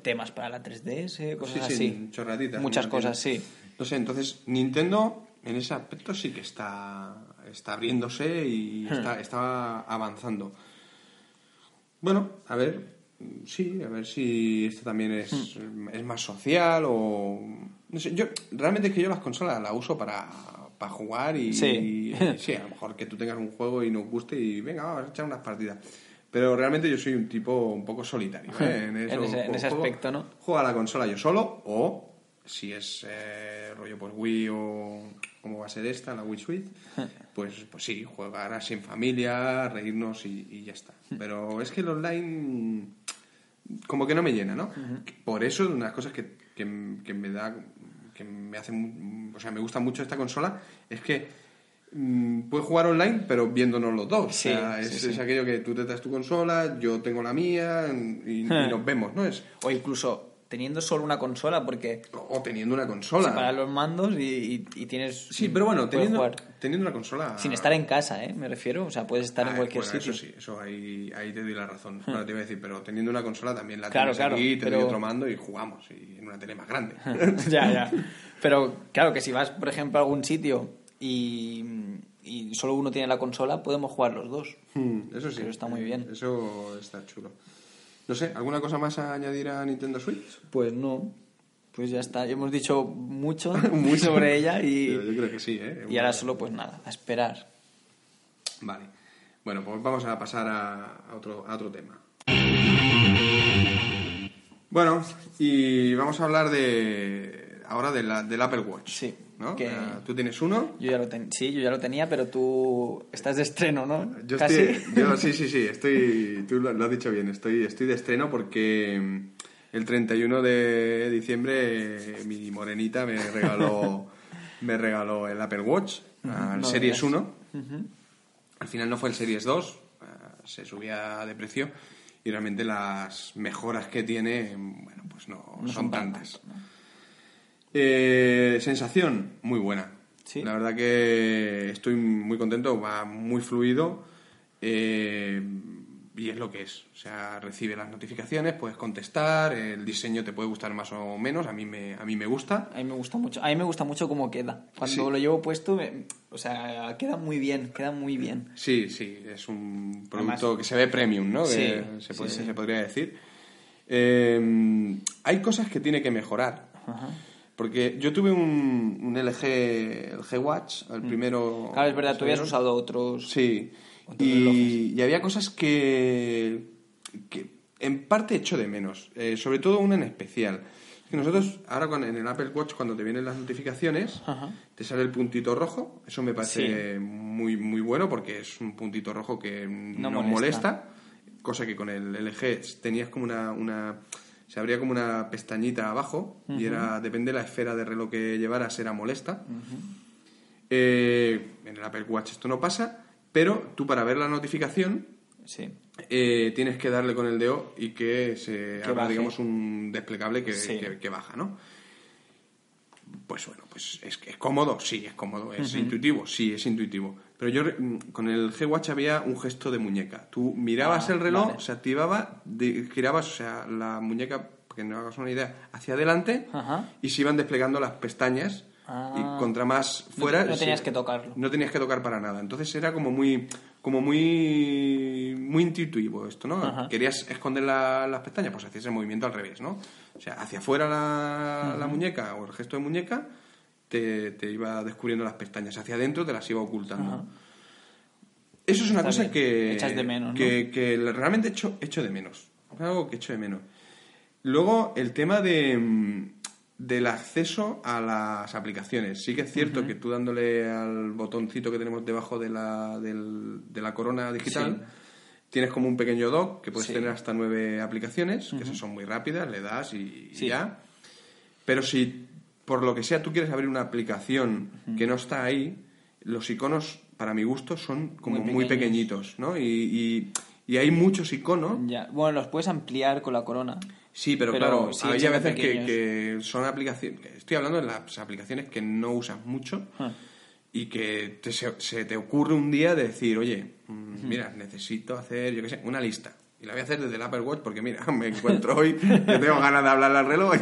temas para la 3DS, cosas así. Chorraditas. Muchas cosas, No sé, entonces Nintendo en ese aspecto sí que está abriéndose y está avanzando. Bueno, a ver si esto también es más social o... No sé, yo realmente es que yo las consolas las uso para jugar y a lo mejor que tú tengas un juego y nos guste y venga, vamos a echar unas partidas. Pero realmente yo soy un tipo un poco solitario, ¿eh? en ese aspecto, ¿no? Juego a la consola yo solo, o si es rollo por Wii o... ¿Cómo va a ser esta, la Wii Suite? Pues sí, jugarás en familia, reírnos y ya está. Pero es que el online como que no me llena, ¿no? Uh-huh. Por eso es una de las cosas que me da... Que me hace... O sea, me gusta mucho esta consola. Es que puedes jugar online, pero viéndonos los dos. Sí, o sea, es aquello que tú te traes tu consola, yo tengo la mía y nos vemos, ¿no? O incluso... teniendo solo una consola, porque... O teniendo una consola. Separar los mandos y tienes... Sí, pero bueno, teniendo una consola... Sin estar en casa, me refiero. O sea, puedes estar en cualquier sitio. Eso sí, eso ahí te doy la razón. Ahora te iba a decir, pero teniendo una consola también la tienes aquí, te doy otro mando y jugamos. Y en una tele más grande. Ya. Pero claro, que si vas, por ejemplo, a algún sitio y solo uno tiene la consola, podemos jugar los dos. Eso sí. Eso está muy bien. Eso está chulo. No sé, ¿alguna cosa más a añadir a Nintendo Switch? Pues no, pues ya está. Hemos dicho mucho sobre ella y... Yo creo que sí, ¿eh? Y ahora solo, pues nada, a esperar. Vale. Bueno, pues vamos a pasar a otro tema. Bueno, y vamos a hablar del Apple Watch. Sí. ¿No? Que ¿tú tienes uno? Yo ya lo tenía, pero tú estás de estreno, ¿no? Yo casi. Sí, estoy... Tú lo has dicho bien, estoy de estreno porque el 31 de diciembre mi morenita me regaló el Apple Watch, el Series 1. Uh-huh. Al final no fue el Series 2, se subía de precio y realmente las mejoras que tiene, bueno, pues no son tantas. Sensación muy buena. ¿Sí? La verdad que estoy muy contento, va muy fluido y es lo que es. O sea, recibe las notificaciones, puedes contestar, el diseño te puede gustar más o menos, a mí me gusta. A mí me gusta mucho. A mí me gusta mucho cómo queda. Cuando lo llevo puesto, o sea, queda muy bien. Sí, es un producto además, que se ve premium, ¿no? Sí, se podría decir. Hay cosas que tiene que mejorar. Ajá. Porque yo tuve un LG Watch, el primero... Claro, es verdad, tú habías usado otros... Sí, y había cosas que en parte echo de menos, sobre todo una en especial. Que nosotros, ahora en el Apple Watch, cuando te vienen las notificaciones, ajá, te sale el puntito rojo. Eso me parece muy, muy bueno, porque es un puntito rojo que no molesta. Cosa que con el LG tenías como una se abría como una pestañita abajo, uh-huh, y era, depende de la esfera de reloj que llevaras, era molesta. Uh-huh. En el Apple Watch esto no pasa, pero tú para ver la notificación tienes que darle con el dedo y que se abra, digamos, un desplegable que baja, ¿no? Pues bueno, pues es cómodo, sí, es cómodo, es, uh-huh, intuitivo, sí, es intuitivo. Pero yo con el G Watch había un gesto de muñeca. Tú mirabas el reloj, vale, se activaba, girabas, o sea, la muñeca, que no hagas una idea, hacia adelante, uh-huh, y se iban desplegando las pestañas. Y contra más fuera no tenías que tocarlo, no tenías que tocar para nada, entonces era como muy intuitivo esto, ¿no? Ajá. Querías esconder las pestañas, pues hacías el movimiento al revés, ¿no? O sea, hacia afuera la muñeca o el gesto de muñeca te iba descubriendo las pestañas, hacia adentro te las iba ocultando. Ajá. Eso es una cosa que echas de menos, ¿no? que realmente echo de menos, algo que echo de menos. Luego el tema del acceso a las aplicaciones. Sí que es cierto, uh-huh, que tú dándole al botoncito que tenemos debajo de la corona digital, tienes como un pequeño dock que puedes tener hasta 9 aplicaciones, uh-huh, que esas son muy rápidas, le das y ya. Pero si por lo que sea tú quieres abrir una aplicación, uh-huh, que no está ahí, los iconos, para mi gusto, son como muy pequeñitos, ¿no? Y hay muchos iconos. Ya. Bueno, los puedes ampliar con la corona. Sí, pero claro, sí, hay a veces que son aplicaciones... Estoy hablando de las aplicaciones que no usas mucho, y que se te ocurre un día de decir, oye, mira, necesito hacer, yo qué sé, una lista. Y la voy a hacer desde el Apple Watch porque, mira, me encuentro hoy, que tengo ganas de hablar al reloj.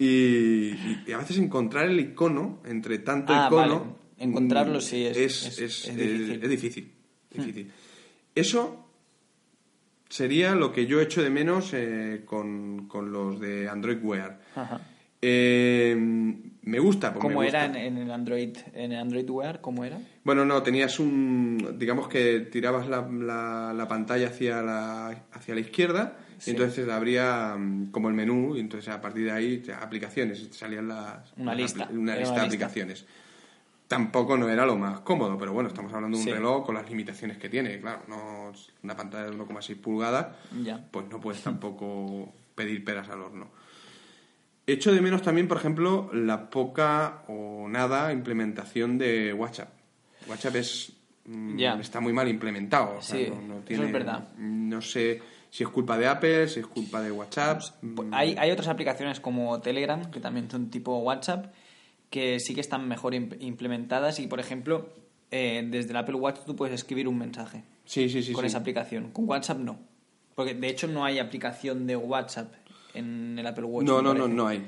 Y a veces encontrar el icono, entre tanto icono... Vale. Encontrarlo, sí, es difícil. Es difícil, difícil. Eso... sería lo que yo echo de menos con los de Android Wear. Ajá. Me gusta. Pues ¿cómo era en el Android Wear? ¿Cómo era? Bueno, no, tenías digamos que tirabas la pantalla hacia la izquierda, y entonces abría como el menú, y entonces a partir de ahí aplicaciones, salían una lista de aplicaciones. Tampoco no era lo más cómodo, pero bueno, estamos hablando de un reloj con las limitaciones que tiene. Claro, no, una pantalla de 1,6 pulgadas, pues no puedes tampoco pedir peras al horno. Echo de menos también, por ejemplo, la poca o nada implementación de WhatsApp. WhatsApp está muy mal implementado. O sea, no tiene, eso es verdad. No sé si es culpa de Apple, si es culpa de WhatsApp. Pues hay otras aplicaciones como Telegram, que también son tipo WhatsApp, que sí que están mejor implementadas, y por ejemplo, desde el Apple Watch tú puedes escribir un mensaje con esa aplicación. Con WhatsApp no, porque de hecho no hay aplicación de WhatsApp en el Apple Watch. No hay.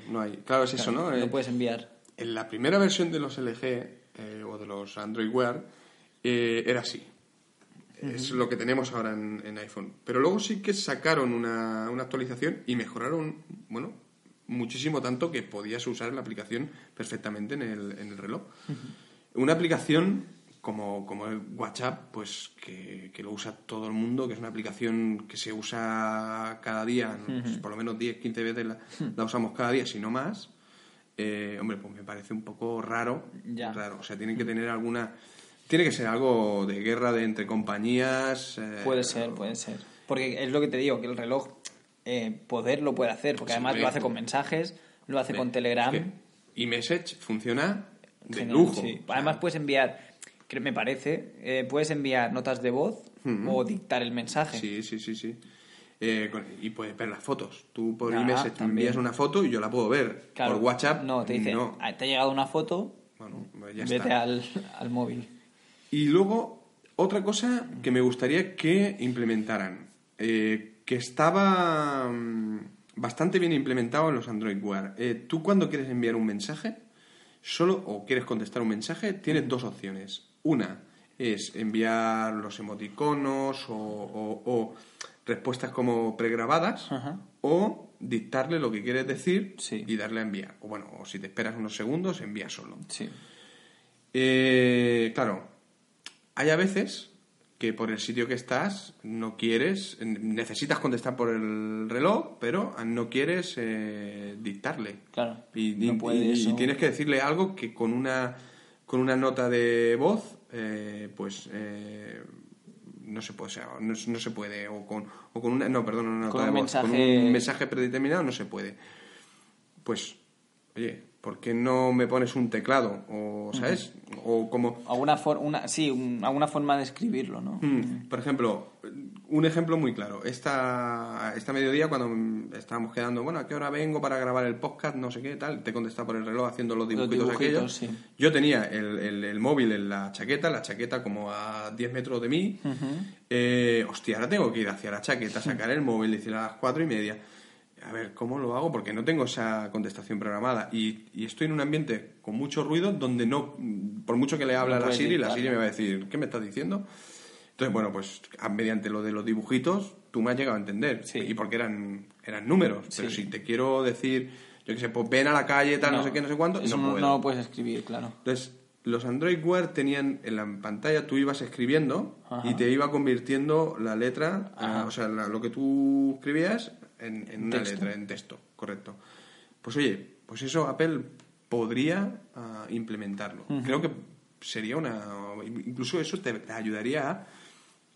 Claro, es eso, ¿no? No puedes enviar. En la primera versión de los LG o de los Android Wear era así. Uh-huh. Es lo que tenemos ahora en iPhone. Pero luego sí que sacaron una actualización y mejoraron, bueno... muchísimo, tanto que podías usar la aplicación perfectamente en el reloj. Uh-huh. Una aplicación como el WhatsApp, pues que lo usa todo el mundo, que es una aplicación que se usa cada día, uh-huh, pues por lo menos 10, 15 veces la usamos cada día, si no más. Hombre, pues me parece un poco raro. O sea, tienen que tener alguna... Tiene que ser algo de guerra entre compañías... Puede ser. Porque es lo que te digo, que el reloj... poder lo puede hacer, porque además lo hace con mensajes, lo hace con Telegram. Es que iMessage funciona de lujo. Sí. Además puedes enviar, me parece, puedes enviar notas de voz, uh-huh, o dictar el mensaje. Sí. Y puedes ver las fotos. Tú por iMessage me envías una foto y yo la puedo ver. Claro. Por WhatsApp no, te dice, no. Te ha llegado una foto, bueno, ya vete está. Al móvil. Y luego, otra cosa que me gustaría que implementaran, que estaba bastante bien implementado en los Android Wear. Tú cuando quieres enviar un mensaje, o quieres contestar un mensaje, tienes dos opciones. Una es enviar los emoticonos o respuestas como pregrabadas, ajá, o dictarle lo que quieres decir y darle a enviar. O bueno, o si te esperas unos segundos, envía solo. Claro, hay a veces que por el sitio que estás no quieres, necesitas contestar por el reloj, pero no quieres dictarle. Claro. Y tienes que decirle algo que con una nota de voz, no se puede, con un mensaje predeterminado no se puede. Pues, oye, ¿por qué no me pones un teclado? O, ¿sabes? Uh-huh. O como... alguna forma de escribirlo, ¿no? Por ejemplo, un ejemplo muy claro. Esta mediodía, cuando estábamos quedando, bueno, ¿a qué hora vengo para grabar el podcast? No sé qué, tal. Te contestaba por el reloj haciendo los dibujitos aquellos. Sí. Yo tenía el móvil en la chaqueta como a 10 metros de mí. Uh-huh. Ahora tengo que ir hacia la chaqueta, sacar el móvil, decir a las 4:30... A ver, ¿cómo lo hago? Porque no tengo esa contestación programada y estoy en un ambiente con mucho ruido donde no, por mucho que le habla a la Siri me va a decir, ¿qué me estás diciendo? Entonces, bueno, pues mediante lo de los dibujitos tú me has llegado a entender. Sí. Y porque eran números. Sí. Pero si te quiero decir, yo qué sé, pues ven a la calle, tal, no sé qué, no sé cuánto, eso no puedo. No puedes escribir, claro. Entonces, los Android Wear tenían en la pantalla, tú ibas escribiendo. Ajá. Y te iba convirtiendo la letra, lo que tú escribías en una letra, en texto, correcto. Pues oye, pues eso Apple podría implementarlo. Uh-huh. Creo que sería incluso eso te ayudaría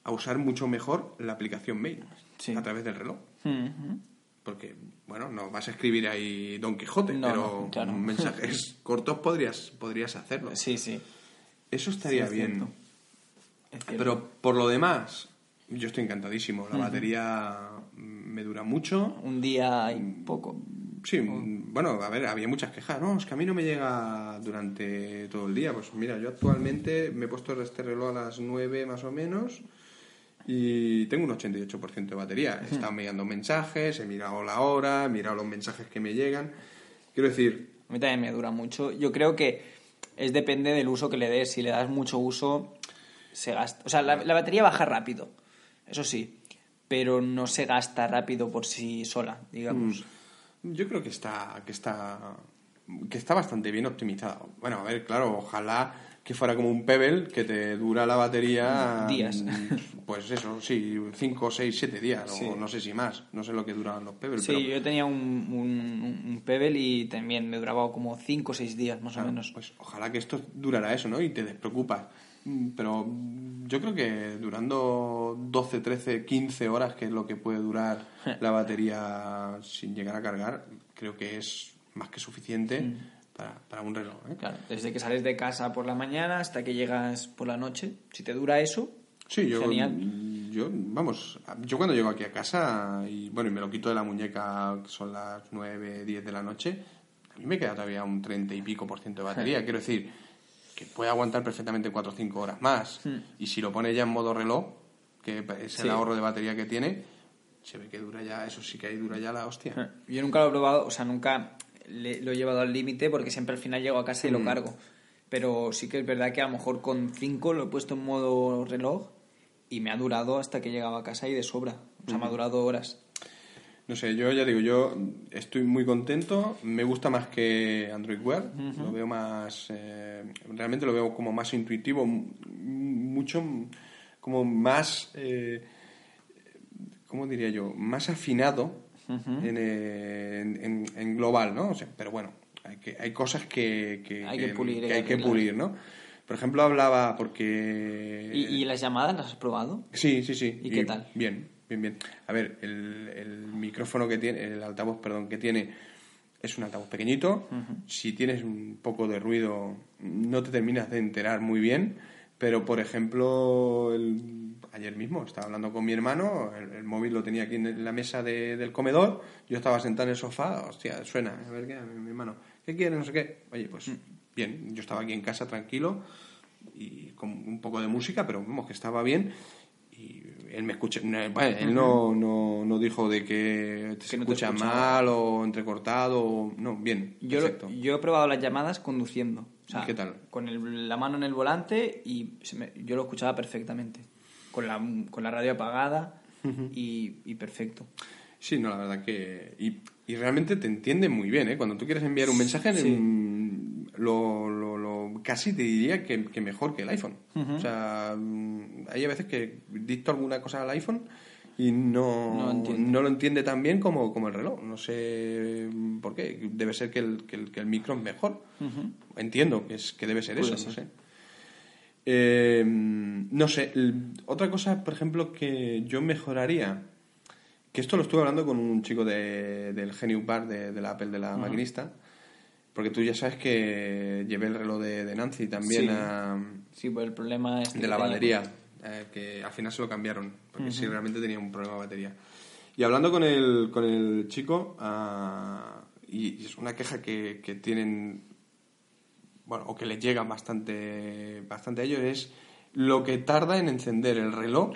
a usar mucho mejor la aplicación Mail. Sí. A través del reloj. Uh-huh. Porque, bueno, no vas a escribir ahí Don Quijote, pero claro. Mensajes cortos podrías hacerlo. Sí, sí. Eso estaría bien. Es pero por lo demás, yo estoy encantadísimo. La batería me dura mucho. Un día y poco. Sí, bueno, a ver, había muchas quejas. No, es que a mí no me llega durante todo el día. Pues mira, yo actualmente me he puesto este reloj a las 9 más o menos... y tengo un 88% de batería. He estado mirando mensajes, he mirado la hora, he mirado los mensajes que me llegan. Quiero decir... A mí también me dura mucho. Yo creo que depende del uso que le des. Si le das mucho uso, se gasta... O sea, la batería baja rápido, eso sí, pero no se gasta rápido por sí sola, digamos. Yo creo que está bastante bien optimizado. Bueno, a ver, claro, ojalá... que fuera como un Pebble, que te dura la batería... días. Pues eso, sí, 5, 6, 7 días, sí. O no sé si más, no sé lo que duraban los Pebble. Sí, pero... yo tenía un Pebble y también me duraba como 5 o 6 días, más o menos. Pues ojalá que esto durara eso, ¿no? Y te despreocupas. Pero yo creo que durando 12, 13, 15 horas, que es lo que puede durar la batería sin llegar a cargar, creo que es más que suficiente... Para un reloj, ¿eh? Claro, desde que sales de casa por la mañana hasta que llegas por la noche, si te dura eso, sí, genial. Yo cuando llego aquí a casa y me lo quito de la muñeca, que son las 9, 10 de la noche, a mí me queda todavía un 30% y pico de batería. Quiero decir, que puede aguantar perfectamente 4 o 5 horas más. Y si lo pones ya en modo reloj, que es el ahorro de batería que tiene, se ve que dura ya, eso sí que ahí dura ya la hostia. Yo nunca lo he probado, o sea, nunca... lo he llevado al límite, porque siempre al final llego a casa y lo cargo, pero sí que es verdad que a lo mejor con 5 lo he puesto en modo reloj y me ha durado hasta que llegaba a casa y de sobra, o sea, me ha durado horas. No sé, yo ya digo, yo estoy muy contento, me gusta más que Android Wear. Lo veo más, realmente lo veo como más intuitivo, mucho como más, ¿cómo diría yo?, más afinado. En global, ¿no? O sea, pero bueno, hay cosas que hay que pulir, ¿no? Por ejemplo, hablaba porque... ¿Y las llamadas las has probado? Sí, sí, sí. ¿Y qué tal? Bien. A ver, el micrófono que tiene, el altavoz, perdón, que tiene, es un altavoz pequeñito. Si tienes un poco de ruido no te terminas de enterar muy bien, pero por ejemplo... Ayer mismo estaba hablando con mi hermano, el móvil lo tenía aquí en la mesa del comedor, yo estaba sentado en el sofá, hostia, suena, a ver qué, mi hermano, ¿qué quiere? No sé qué. Oye, pues bien, yo estaba aquí en casa tranquilo y con un poco de música, pero vamos, que estaba bien y él me escucha, él no dijo de que se no escucha mal o entrecortado, no, bien, perfecto. Yo he probado las llamadas conduciendo, o sea, ¿qué tal? Con la mano en el volante y yo lo escuchaba perfectamente. Con la radio apagada y perfecto. Sí, no, la verdad que... Y realmente te entiende muy bien, ¿eh? Cuando tú quieres enviar un mensaje, lo casi te diría que mejor que el iPhone. Uh-huh. O sea, hay a veces que dicto alguna cosa al iPhone y no lo entiende tan bien como el reloj. No sé por qué. Debe ser que el micro es mejor. Uh-huh. Entiendo que debe ser eso, no sé. No sé. Otra cosa, por ejemplo, que yo mejoraría, que esto lo estuve hablando con un chico del Genius Bar de la Apple, de la uh-huh. maquinista, porque tú ya sabes que llevé el reloj de Nancy también, sí. Sí, pues el problema es de la batería, que al final se lo cambiaron, porque uh-huh. sí, realmente tenía un problema de batería. Y hablando con el chico, y es una queja que tienen, bueno, o que les llega bastante a ellos, es lo que tarda en encender el reloj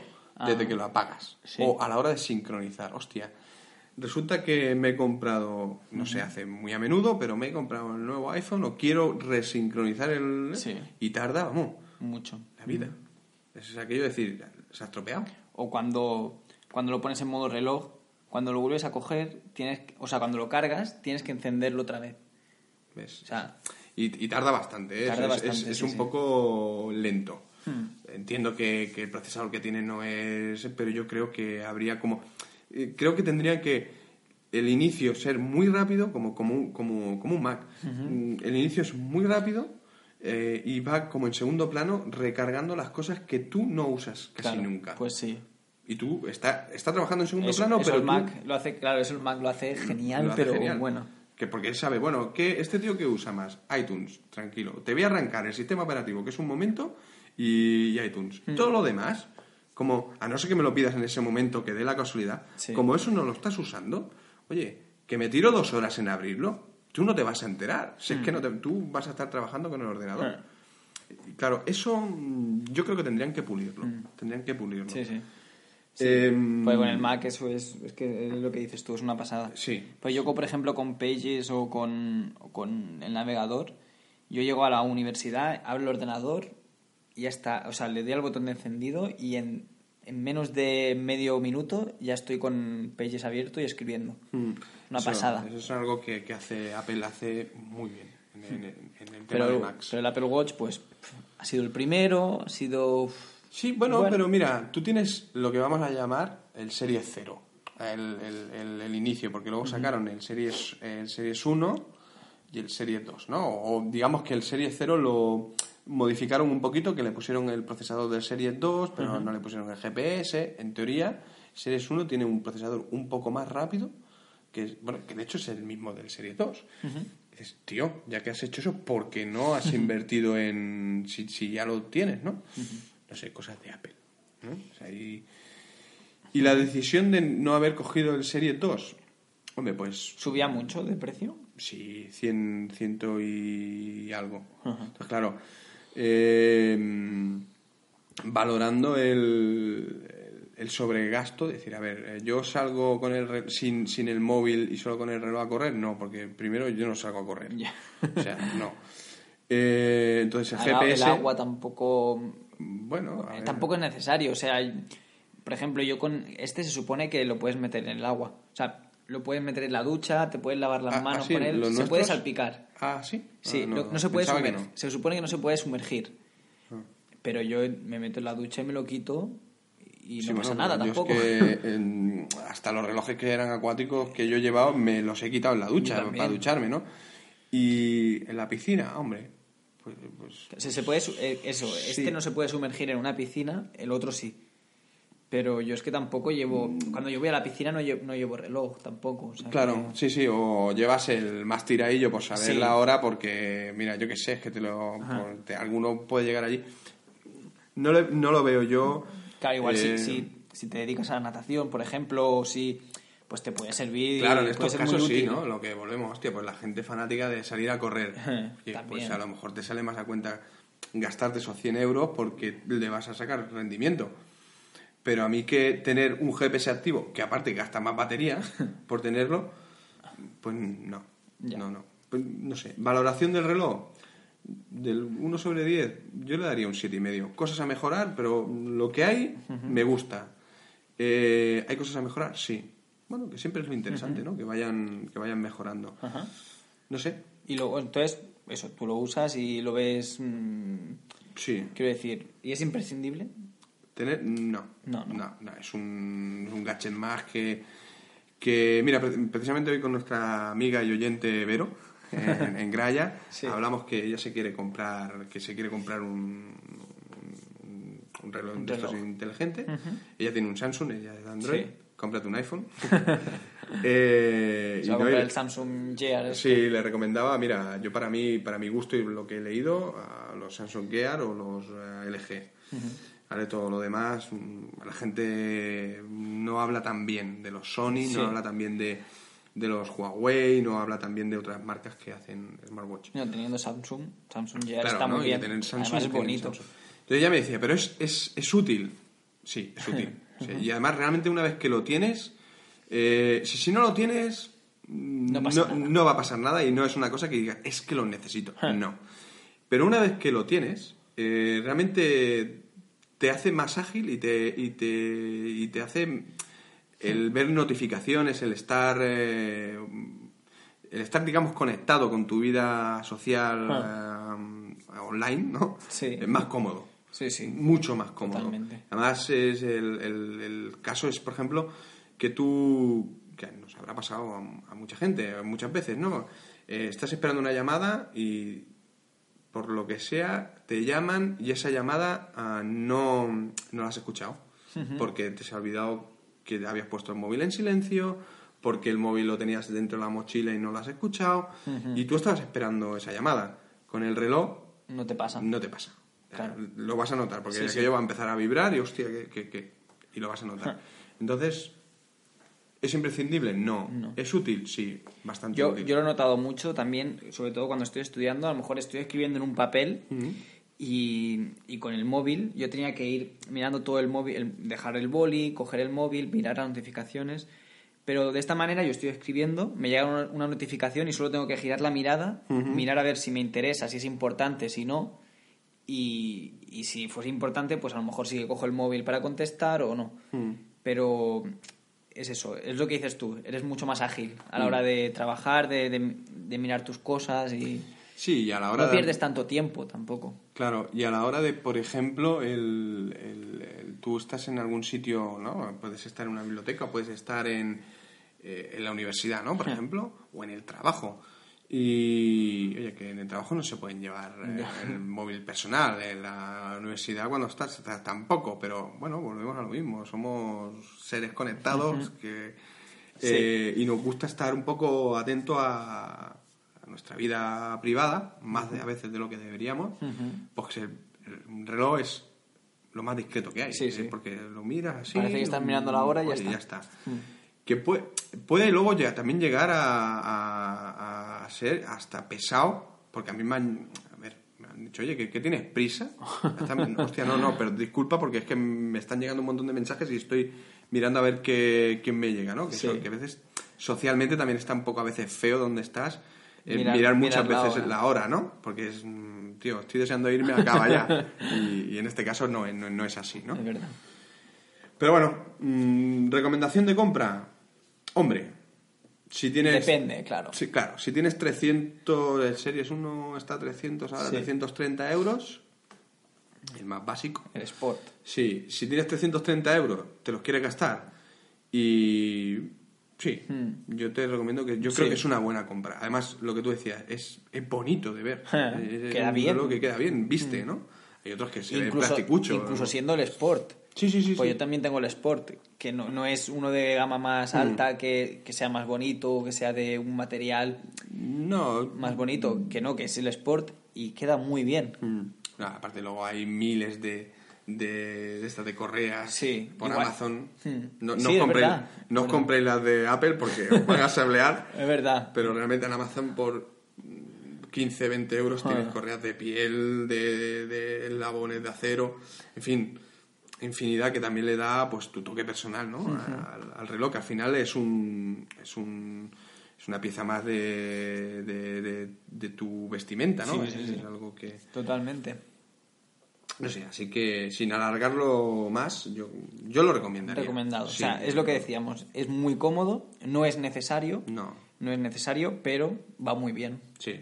desde que lo apagas, sí. o a la hora de sincronizar. Hostia, resulta que me he comprado, no uh-huh. sé, hace muy a menudo, pero me he comprado el nuevo iPhone o quiero resincronizar el... Sí. Y tarda, vamos, mucho. La vida. Uh-huh. Es aquello de decir, se ha estropeado. O cuando lo pones en modo reloj, cuando lo vuelves a coger, cuando lo cargas, tienes que encenderlo otra vez. ¿Ves? O sea, y tarda bastante, es un poco lento. Uh-huh. Entiendo que el procesador que tiene no es... Pero yo creo que habría como... Creo que tendría que el inicio ser muy rápido, como un Mac. Uh-huh. El inicio es muy rápido y va como en segundo plano recargando las cosas que tú no usas casi nunca. Pues sí. Y tú está trabajando en segundo plano, pero el Mac lo hace, claro, eso el Mac lo hace genial, bueno. Que porque él sabe, bueno, que este tío que usa más iTunes, tranquilo. Te voy a arrancar el sistema operativo, que es un momento, y iTunes. Uh-huh. Todo lo demás, como a no ser que me lo pidas en ese momento que dé la casualidad, sí. como eso no lo estás usando, oye, que me tiro 2 horas en abrirlo, tú no te vas a enterar, si es que tú vas a estar trabajando con el ordenador. Claro, eso yo creo que tendrían que pulirlo. Sí, sí. Pues con el Mac eso es que es lo que dices tú, es una pasada. Sí. Pues yo, por ejemplo, con Pages o con el navegador, yo llego a la universidad, abro el ordenador, ya está, o sea, le doy al botón de encendido y en menos de medio minuto ya estoy con Pages abierto y escribiendo. Una pasada. Eso es algo que Apple hace muy bien en el tema de Mac. Pero el Apple Watch, pues, ha sido el primero, ha sido... Sí, bueno, pero mira, tú tienes lo que vamos a llamar el Series 0, el inicio, porque luego sacaron el Series 1 y el Series 2, ¿no? O digamos que el Series 0 lo... modificaron un poquito, que le pusieron el procesador del Series 2, pero no le pusieron el GPS. En teoría, Series 1 tiene un procesador un poco más rápido, que de hecho es el mismo del Series 2. Uh-huh. Dices, tío, ya que has hecho eso, ¿por qué no has invertido en... si ya lo tienes, ¿no? Uh-huh. No sé, cosas de Apple, ¿no? O sea, y la decisión de no haber cogido el Series 2, hombre, pues... ¿Subía mucho de precio? Sí, 100 y algo. Uh-huh. Entonces, claro... valorando el sobregasto, decir, a ver, yo salgo con sin el móvil y solo con el reloj a correr, no, porque primero yo no salgo a correr, yeah. o sea, no. Entonces el GPS, el agua tampoco, bueno, tampoco es necesario, o sea, por ejemplo, yo con este se supone que lo puedes meter en el agua, o sea, lo puedes meter en la ducha, te puedes lavar las manos con él, se puede salpicar. Ah, sí. Sí, no se puede sumergir. No. Se supone que no se puede sumergir. Ah. Pero yo me meto en la ducha y me lo quito y sí, no pasa nada tampoco. Es que, hasta los relojes que eran acuáticos que yo he llevado me los he quitado en la ducha para ducharme, ¿no? Y en la piscina, hombre. Pues se puede eso, sí. Este no se puede sumergir en una piscina, el otro sí. Pero yo es que tampoco llevo... Cuando yo voy a la piscina no llevo reloj tampoco. O sea, claro, que... sí, o llevas el más tiradillo por saber la hora porque, mira, yo qué sé, es que alguno puede llegar allí. No lo veo yo. Claro, igual si te dedicas a la natación, por ejemplo, o si... Pues te puede servir... Claro, en estos casos sí, ¿no? Lo que volvemos, hostia, pues la gente fanática de salir a correr. Pues a lo mejor te sale más a cuenta gastarte esos 100 euros porque le vas a sacar rendimiento. Pero a mí que tener un GPS activo, que aparte gasta más batería por tenerlo, pues no. Ya. No. Pues no sé. Valoración del reloj, del 1 sobre 10, yo le daría un 7,5. Cosas a mejorar, pero lo que hay me gusta. ¿Hay cosas a mejorar? Sí. Bueno, que siempre es lo interesante, ¿no? Que vayan mejorando. Ajá. No sé. Y luego, entonces, eso, tú lo usas y lo ves... sí. Quiero decir, ¿y es imprescindible? No. Es un gadget más que... Mira, precisamente hoy con nuestra amiga y oyente Vero, en Graya, sí, hablamos que ella se quiere comprar un reloj de estos inteligente. Uh-huh. Ella tiene un Samsung, ella es de Android. Sí. Cómprate un iPhone. Se va a comprar el Samsung Gear. Sí, que... le recomendaba, mira, yo para mi gusto y lo que he leído, a los Samsung Gear o los LG. Uh-huh. Vale, todo lo demás, la gente no habla tan bien de los Sony, sí, no habla tan bien de los Huawei, no habla tan bien de otras marcas que hacen smartwatch. No, teniendo Samsung Gear, claro, está, ¿no?, muy bien. Además es bonito. Entonces ella me decía, pero es útil. Sí, es útil. Sí, y además realmente una vez que lo tienes, si no lo tienes no va a pasar nada, y no es una cosa que digas es que lo necesito, no, pero una vez que lo tienes realmente te hace más ágil y te hace el ver notificaciones, el estar digamos conectado con tu vida social online, ¿no? Sí. Es más cómodo. Sí. Mucho más cómodo. Totalmente. Además, es el caso es, por ejemplo, que nos habrá pasado a mucha gente, muchas veces, ¿no? Estás esperando una llamada y, por lo que sea, te llaman y esa llamada no la has escuchado. Uh-huh. Porque te se ha olvidado que habías puesto el móvil en silencio, porque el móvil lo tenías dentro de la mochila y no lo has escuchado. Uh-huh. Y tú estabas esperando esa llamada. Con el reloj... No te pasa. Claro. Lo vas a notar, porque aquello va a empezar a vibrar y hostia, ¿qué? Y lo vas a notar. Entonces, ¿es imprescindible? No. ¿Es útil? Sí, bastante útil. Yo lo he notado mucho también, sobre todo cuando estoy estudiando, a lo mejor estoy escribiendo en un papel, uh-huh, y con el móvil yo tenía que ir mirando todo el móvil, dejar el boli, coger el móvil, mirar las notificaciones... Pero de esta manera yo estoy escribiendo, me llega una notificación y solo tengo que girar la mirada, uh-huh, mirar a ver si me interesa, si es importante, si no... Y si fuese importante, pues a lo mejor sí que cojo el móvil para contestar o no. Mm. Pero es eso, es lo que dices tú. Eres mucho más ágil a la hora de trabajar, de mirar tus cosas y... Sí, y a la hora no pierdes tanto tiempo tampoco. Claro, y a la hora de, por ejemplo, tú estás en algún sitio, ¿no? Puedes estar en una biblioteca, puedes estar en la universidad, ¿no? Por ejemplo, o en el trabajo. Y oye, que en el trabajo no se pueden llevar el móvil personal, en la universidad cuando estás tampoco, pero bueno, volvemos a lo mismo, somos seres conectados, uh-huh, que y nos gusta estar un poco atento a nuestra vida privada, más de a veces de lo que deberíamos, uh-huh, porque el reloj es lo más discreto que hay, sí. Porque lo miras así, parece que estás mirando la hora y ya está. Uh-huh. Que puede luego ya también llegar a ser hasta pesado, porque a mí me han dicho, oye, ¿qué tienes prisa? Hostia, no, pero disculpa, porque es que me están llegando un montón de mensajes y estoy mirando a ver quién me llega, ¿no? Que a veces socialmente también está un poco a veces feo donde estás, mirar muchas veces la hora, ¿no? Porque es, tío, estoy deseando irme, acaba ya. Y en este caso no es así, ¿no? Es verdad. Pero bueno, recomendación de compra... Hombre, si tienes... Depende, claro. Sí, claro. Si tienes 300... El Series 1 está a 300 ahora, sí. 330 euros. El más básico. El Sport. Sí. Si tienes 330 euros, te los quieres gastar. Y... Sí. Yo te recomiendo que... Yo creo que es una buena compra. Además, lo que tú decías, es bonito de ver. Queda bien. Lo que queda bien, viste, ¿no? Hay otros que se ven plasticucho. Incluso, ¿no?, siendo el Sport. Sí. Pues yo también tengo el Sport, que no es uno de gama más alta, que sea más bonito, que sea de un material más bonito, que es el Sport y queda muy bien. Aparte luego hay miles de estas de correas, sí, por igual. Amazon. No compréis las de Apple porque os van a sablear. Es verdad. Pero realmente en Amazon por 15, 20 euros tienes correas de piel, de labones de acero, en fin... Infinidad, que también le da pues tu toque personal, ¿no? Uh-huh. Al reloj, que al final es una pieza más de tu vestimenta, ¿no? Sí. Es algo que... Totalmente. No sé, así que sin alargarlo más, yo lo recomendaría. Recomendado. Sí. O sea, es lo que decíamos, es muy cómodo, no es necesario. No. no es necesario, pero va muy bien. Sí,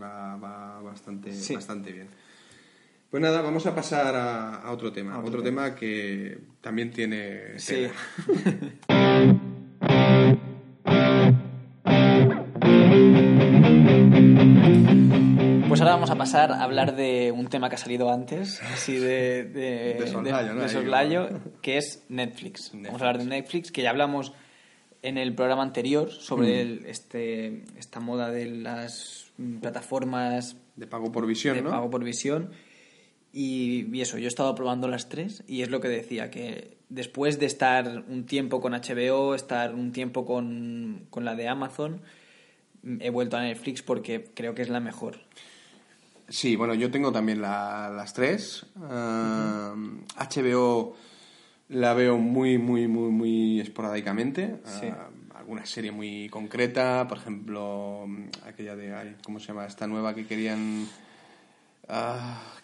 va bastante, sí, bastante bien. Pues nada, vamos a pasar a otro tema. Otro tema que también tiene... Sí. Pues ahora vamos a pasar a hablar de un tema que ha salido antes, así de soslayo, que es Netflix. Vamos a hablar de Netflix, que ya hablamos en el programa anterior sobre esta moda de las plataformas de pago por visión, ¿no? Pago por visión. Y eso, yo he estado probando las tres y es lo que decía, que después de estar un tiempo con HBO, estar un tiempo con la de Amazon, he vuelto a Netflix porque creo que es la mejor. Sí, bueno, yo tengo también las tres. HBO la veo muy, muy, muy, muy esporádicamente. Sí. Alguna serie muy concreta, por ejemplo, aquella de... ¿cómo se llama? Esta nueva que querían...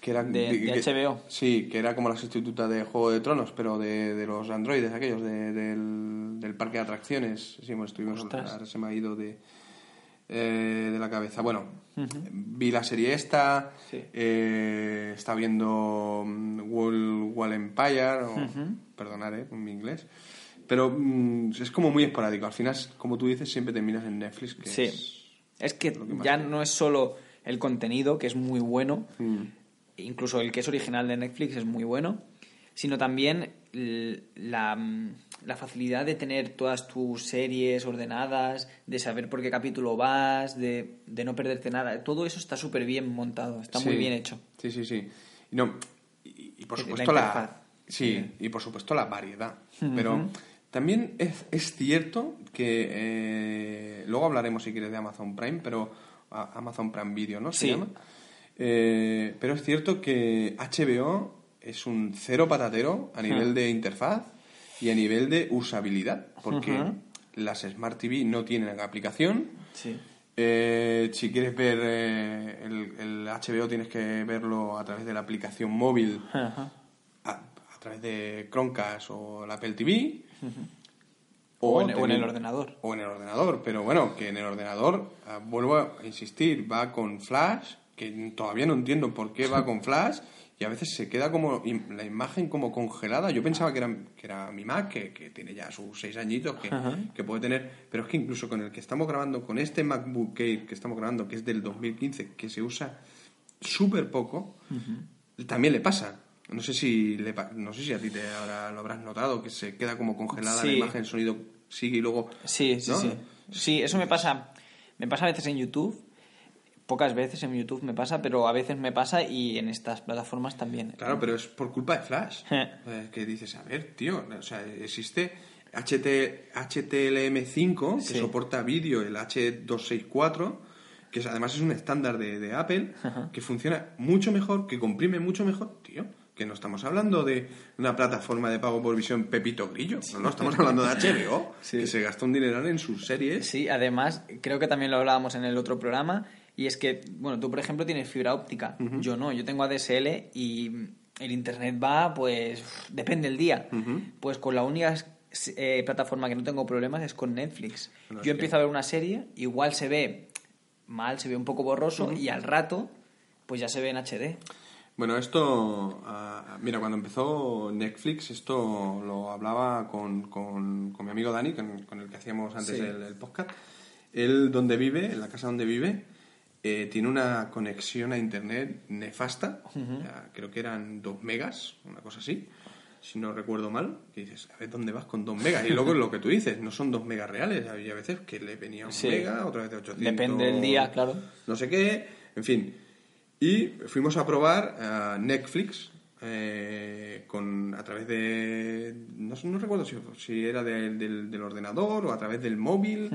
que era de HBO. Sí, que era como la sustituta de Juego de Tronos, pero de los androides aquellos, del parque de atracciones. Sí, bueno, estuvimos... Ahora se me ha ido de la cabeza. Bueno, vi la serie esta, sí. Está viendo Wall Empire, perdonad mi inglés, pero es como muy esporádico. Al final, como tú dices, siempre terminas en Netflix, que sí. Es que ya no es solo el contenido, que es muy bueno, incluso el que es original de Netflix es muy bueno, sino también la facilidad de tener todas tus series ordenadas, de saber por qué capítulo vas, de no perderte nada. Todo eso está súper bien montado, está muy bien hecho. Sí. No, y por supuesto y por supuesto la variedad. Pero también es cierto que luego hablaremos, si quieres, de Amazon Prime, pero... Amazon Prime Video, ¿no? Se llama. Pero es cierto que HBO es un cero patatero a nivel de interfaz y a nivel de usabilidad, porque las Smart TV no tienen aplicación. Sí. Si quieres ver el HBO, tienes que verlo a través de la aplicación móvil, a través de Chromecast o la Apple TV. O en el ordenador. O en el ordenador, pero bueno, que en el ordenador, vuelvo a insistir, va con flash, que todavía no entiendo por qué va con flash, y a veces se queda como la imagen como congelada. Yo pensaba que era mi Mac, que tiene ya sus 6 añitos, que puede tener, pero es que incluso con el que estamos grabando, con este MacBook Air que estamos grabando, que es del 2015, que se usa súper poco, también le pasa. No sé si a ti ahora lo habrás notado, que se queda como congelada la imagen, el sonido sigue y luego... Sí, eso me pasa a veces en YouTube, pocas veces en YouTube me pasa, pero a veces me pasa, y en estas plataformas también. Claro, pero es por culpa de Flash, que dices, a ver, tío, o sea, existe HTML5 que soporta vídeo, el H264, que además es un estándar de Apple, que funciona mucho mejor, que comprime mucho mejor, tío. Que no estamos hablando de una plataforma de pago por visión Pepito Grillo, no estamos hablando de HBO, que se gastó un dineral en sus series. Sí, además, creo que también lo hablábamos en el otro programa, y es que, bueno, tú por ejemplo tienes fibra óptica, yo no, yo tengo ADSL y el internet va, pues, depende del día. Pues con la única plataforma que no tengo problemas es con Netflix. Bueno, yo empiezo a ver una serie, igual se ve mal, se ve un poco borroso, y al rato, pues ya se ve en HD. Bueno, esto... mira, cuando empezó Netflix, esto lo hablaba con mi amigo Dani, con el que hacíamos antes el podcast. Él, donde vive, en la casa donde vive, tiene una conexión a internet nefasta. Creo que eran 2 megas, una cosa así, si no recuerdo mal. Que dices, a ver, ¿dónde vas con 2 megas? Y luego lo que tú dices, no son 2 megas reales. Había veces que le venía 1 mega, otra vez de 800... Depende del día, claro. No sé qué, en fin... Y fuimos a probar Netflix a través de... No recuerdo si era del ordenador o a través del móvil.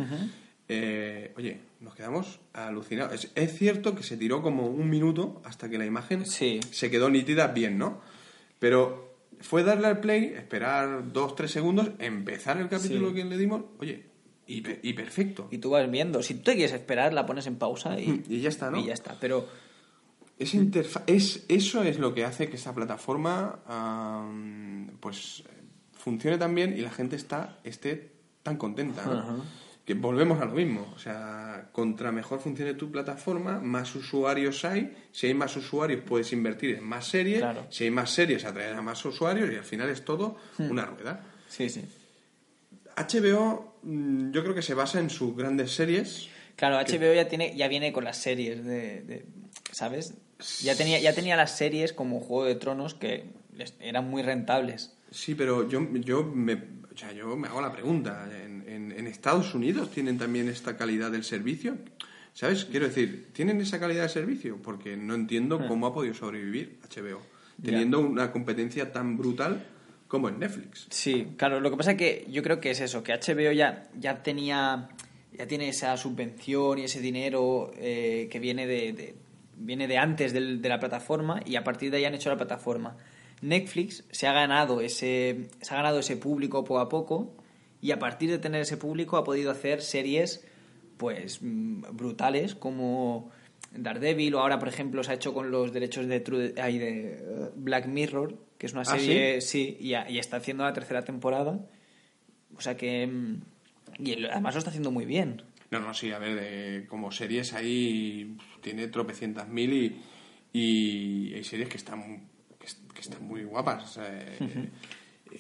Oye, nos quedamos alucinados. Es cierto que se tiró como 1 minuto hasta que la imagen se quedó nítida bien, ¿no? Pero fue darle al play, esperar 2-3 segundos, empezar el capítulo que le dimos. Oye... Y perfecto. Y tú vas viendo. Si tú te quieres esperar, la pones en pausa y ya está, ¿no? Y ya está, pero... Eso es lo que hace que esta plataforma pues funcione tan bien y la gente esté tan contenta, ¿no? que volvemos a lo mismo, o sea, contra mejor funcione tu plataforma, más usuarios hay, si hay más usuarios puedes invertir en más series, claro. Si hay más series atraer a más usuarios y al final es todo una rueda. Sí, sí. HBO yo creo que se basa en sus grandes series. Claro, que... HBO ya viene con las series de ¿sabes? Ya tenía las series como Juego de Tronos que eran muy rentables. Sí, pero yo me hago la pregunta, en Estados Unidos tienen también esta calidad del servicio, ¿sabes? Quiero decir, ¿tienen esa calidad de servicio? Porque no entiendo cómo ha podido sobrevivir HBO, teniendo una competencia tan brutal como en Netflix. Sí, claro, lo que pasa es que yo creo que es eso, que HBO ya tiene esa subvención y ese dinero que viene de antes de la plataforma y a partir de ahí han hecho la plataforma. Netflix se ha ganado ese público poco a poco y a partir de tener ese público ha podido hacer series pues brutales como Daredevil, o ahora por ejemplo se ha hecho con los derechos de Black Mirror, que es una serie, sí, y está haciendo la tercera temporada, o sea que y además lo está haciendo muy bien. No, sí, a ver, como series ahí tiene tropecientas mil y hay series que están muy guapas.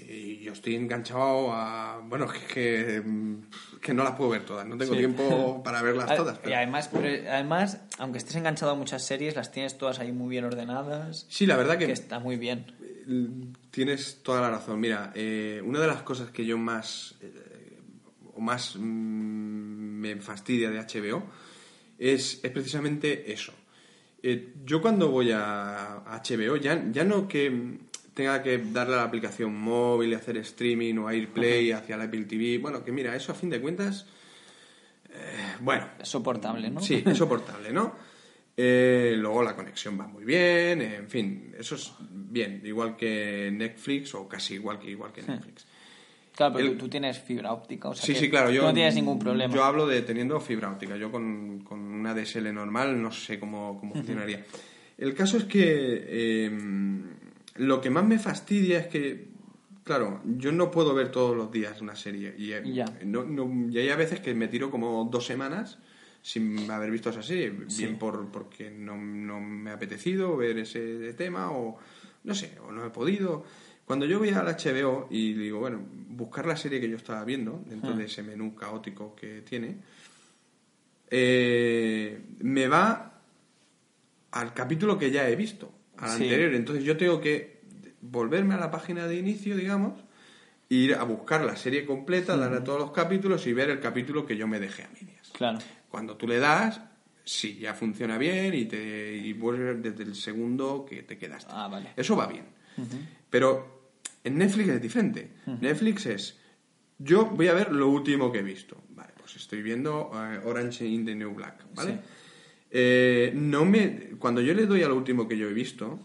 Y yo estoy enganchado a... Bueno, es que no las puedo ver todas. No tengo tiempo para verlas todas. Pero... Y además, aunque estés enganchado a muchas series, las tienes todas ahí muy bien ordenadas. Sí, la verdad que está muy bien. Tienes toda la razón. Mira, una de las cosas que yo más me fastidia de HBO es precisamente eso. Yo cuando voy a HBO ya no que tenga que darle a la aplicación móvil, hacer streaming o a AirPlay hacia la Apple TV, bueno, que mira, eso a fin de cuentas es soportable, ¿no? Sí, es soportable, ¿no? Luego la conexión va muy bien, en fin, eso es bien, igual que Netflix o casi igual que Netflix. Claro, pero tú tienes fibra óptica, o sea, sí, claro, tú no tienes ningún problema. Yo hablo de teniendo fibra óptica, yo con una DSL normal no sé cómo funcionaría. El caso es que lo que más me fastidia es que, claro, yo no puedo ver todos los días una serie y hay a veces que me tiro como 2 semanas sin haber visto esa serie, bien porque no me ha apetecido ver ese tema o no sé, o no he podido... Cuando yo voy al HBO y digo, bueno, buscar la serie que yo estaba viendo dentro de ese menú caótico que tiene, me va al capítulo que ya he visto, al anterior. Entonces yo tengo que volverme a la página de inicio, digamos, e ir a buscar la serie completa, dar a todos los capítulos y ver el capítulo que yo me dejé a medias. Claro. Cuando tú le das... Sí, ya funciona bien y vuelves desde el segundo que te quedaste. Ah, vale. Eso va bien. Pero en Netflix es diferente. Netflix es... Yo voy a ver lo último que he visto. Vale, pues estoy viendo Orange is the New Black, ¿vale? Sí. Cuando yo le doy a lo último que yo he visto,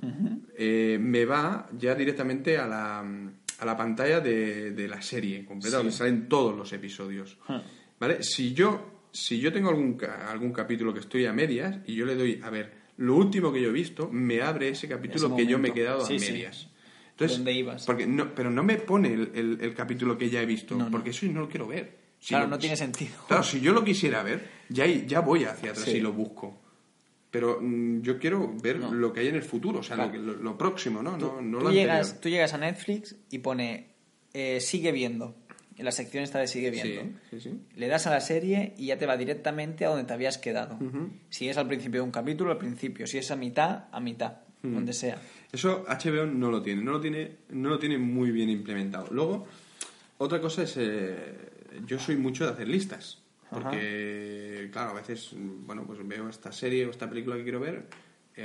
me va ya directamente a la pantalla de la serie completa, donde salen todos los episodios. ¿Vale? Si yo tengo algún capítulo que estoy a medias y yo le doy, a ver, lo último que yo he visto, me abre ese capítulo que yo me he quedado a medias. Sí. Entonces, ¿dónde ibas? Porque pero no me pone el capítulo que ya he visto, porque eso no lo quiero ver. No tiene sentido. Claro, si yo lo quisiera ver, ya voy hacia atrás y lo busco. Pero yo quiero ver lo que hay en el futuro, o sea, lo próximo, ¿no? Tú llegas a Netflix y pone sigue viendo. En la sección esta de sigue viendo. Sí. Le das a la serie y ya te va directamente a donde te habías quedado. Si es al principio de un capítulo, al principio. Si es a mitad, donde sea. Eso HBO no lo tiene muy bien implementado. Luego, otra cosa es... yo soy mucho de hacer listas. Porque, claro, a veces pues veo esta serie o esta película que quiero ver,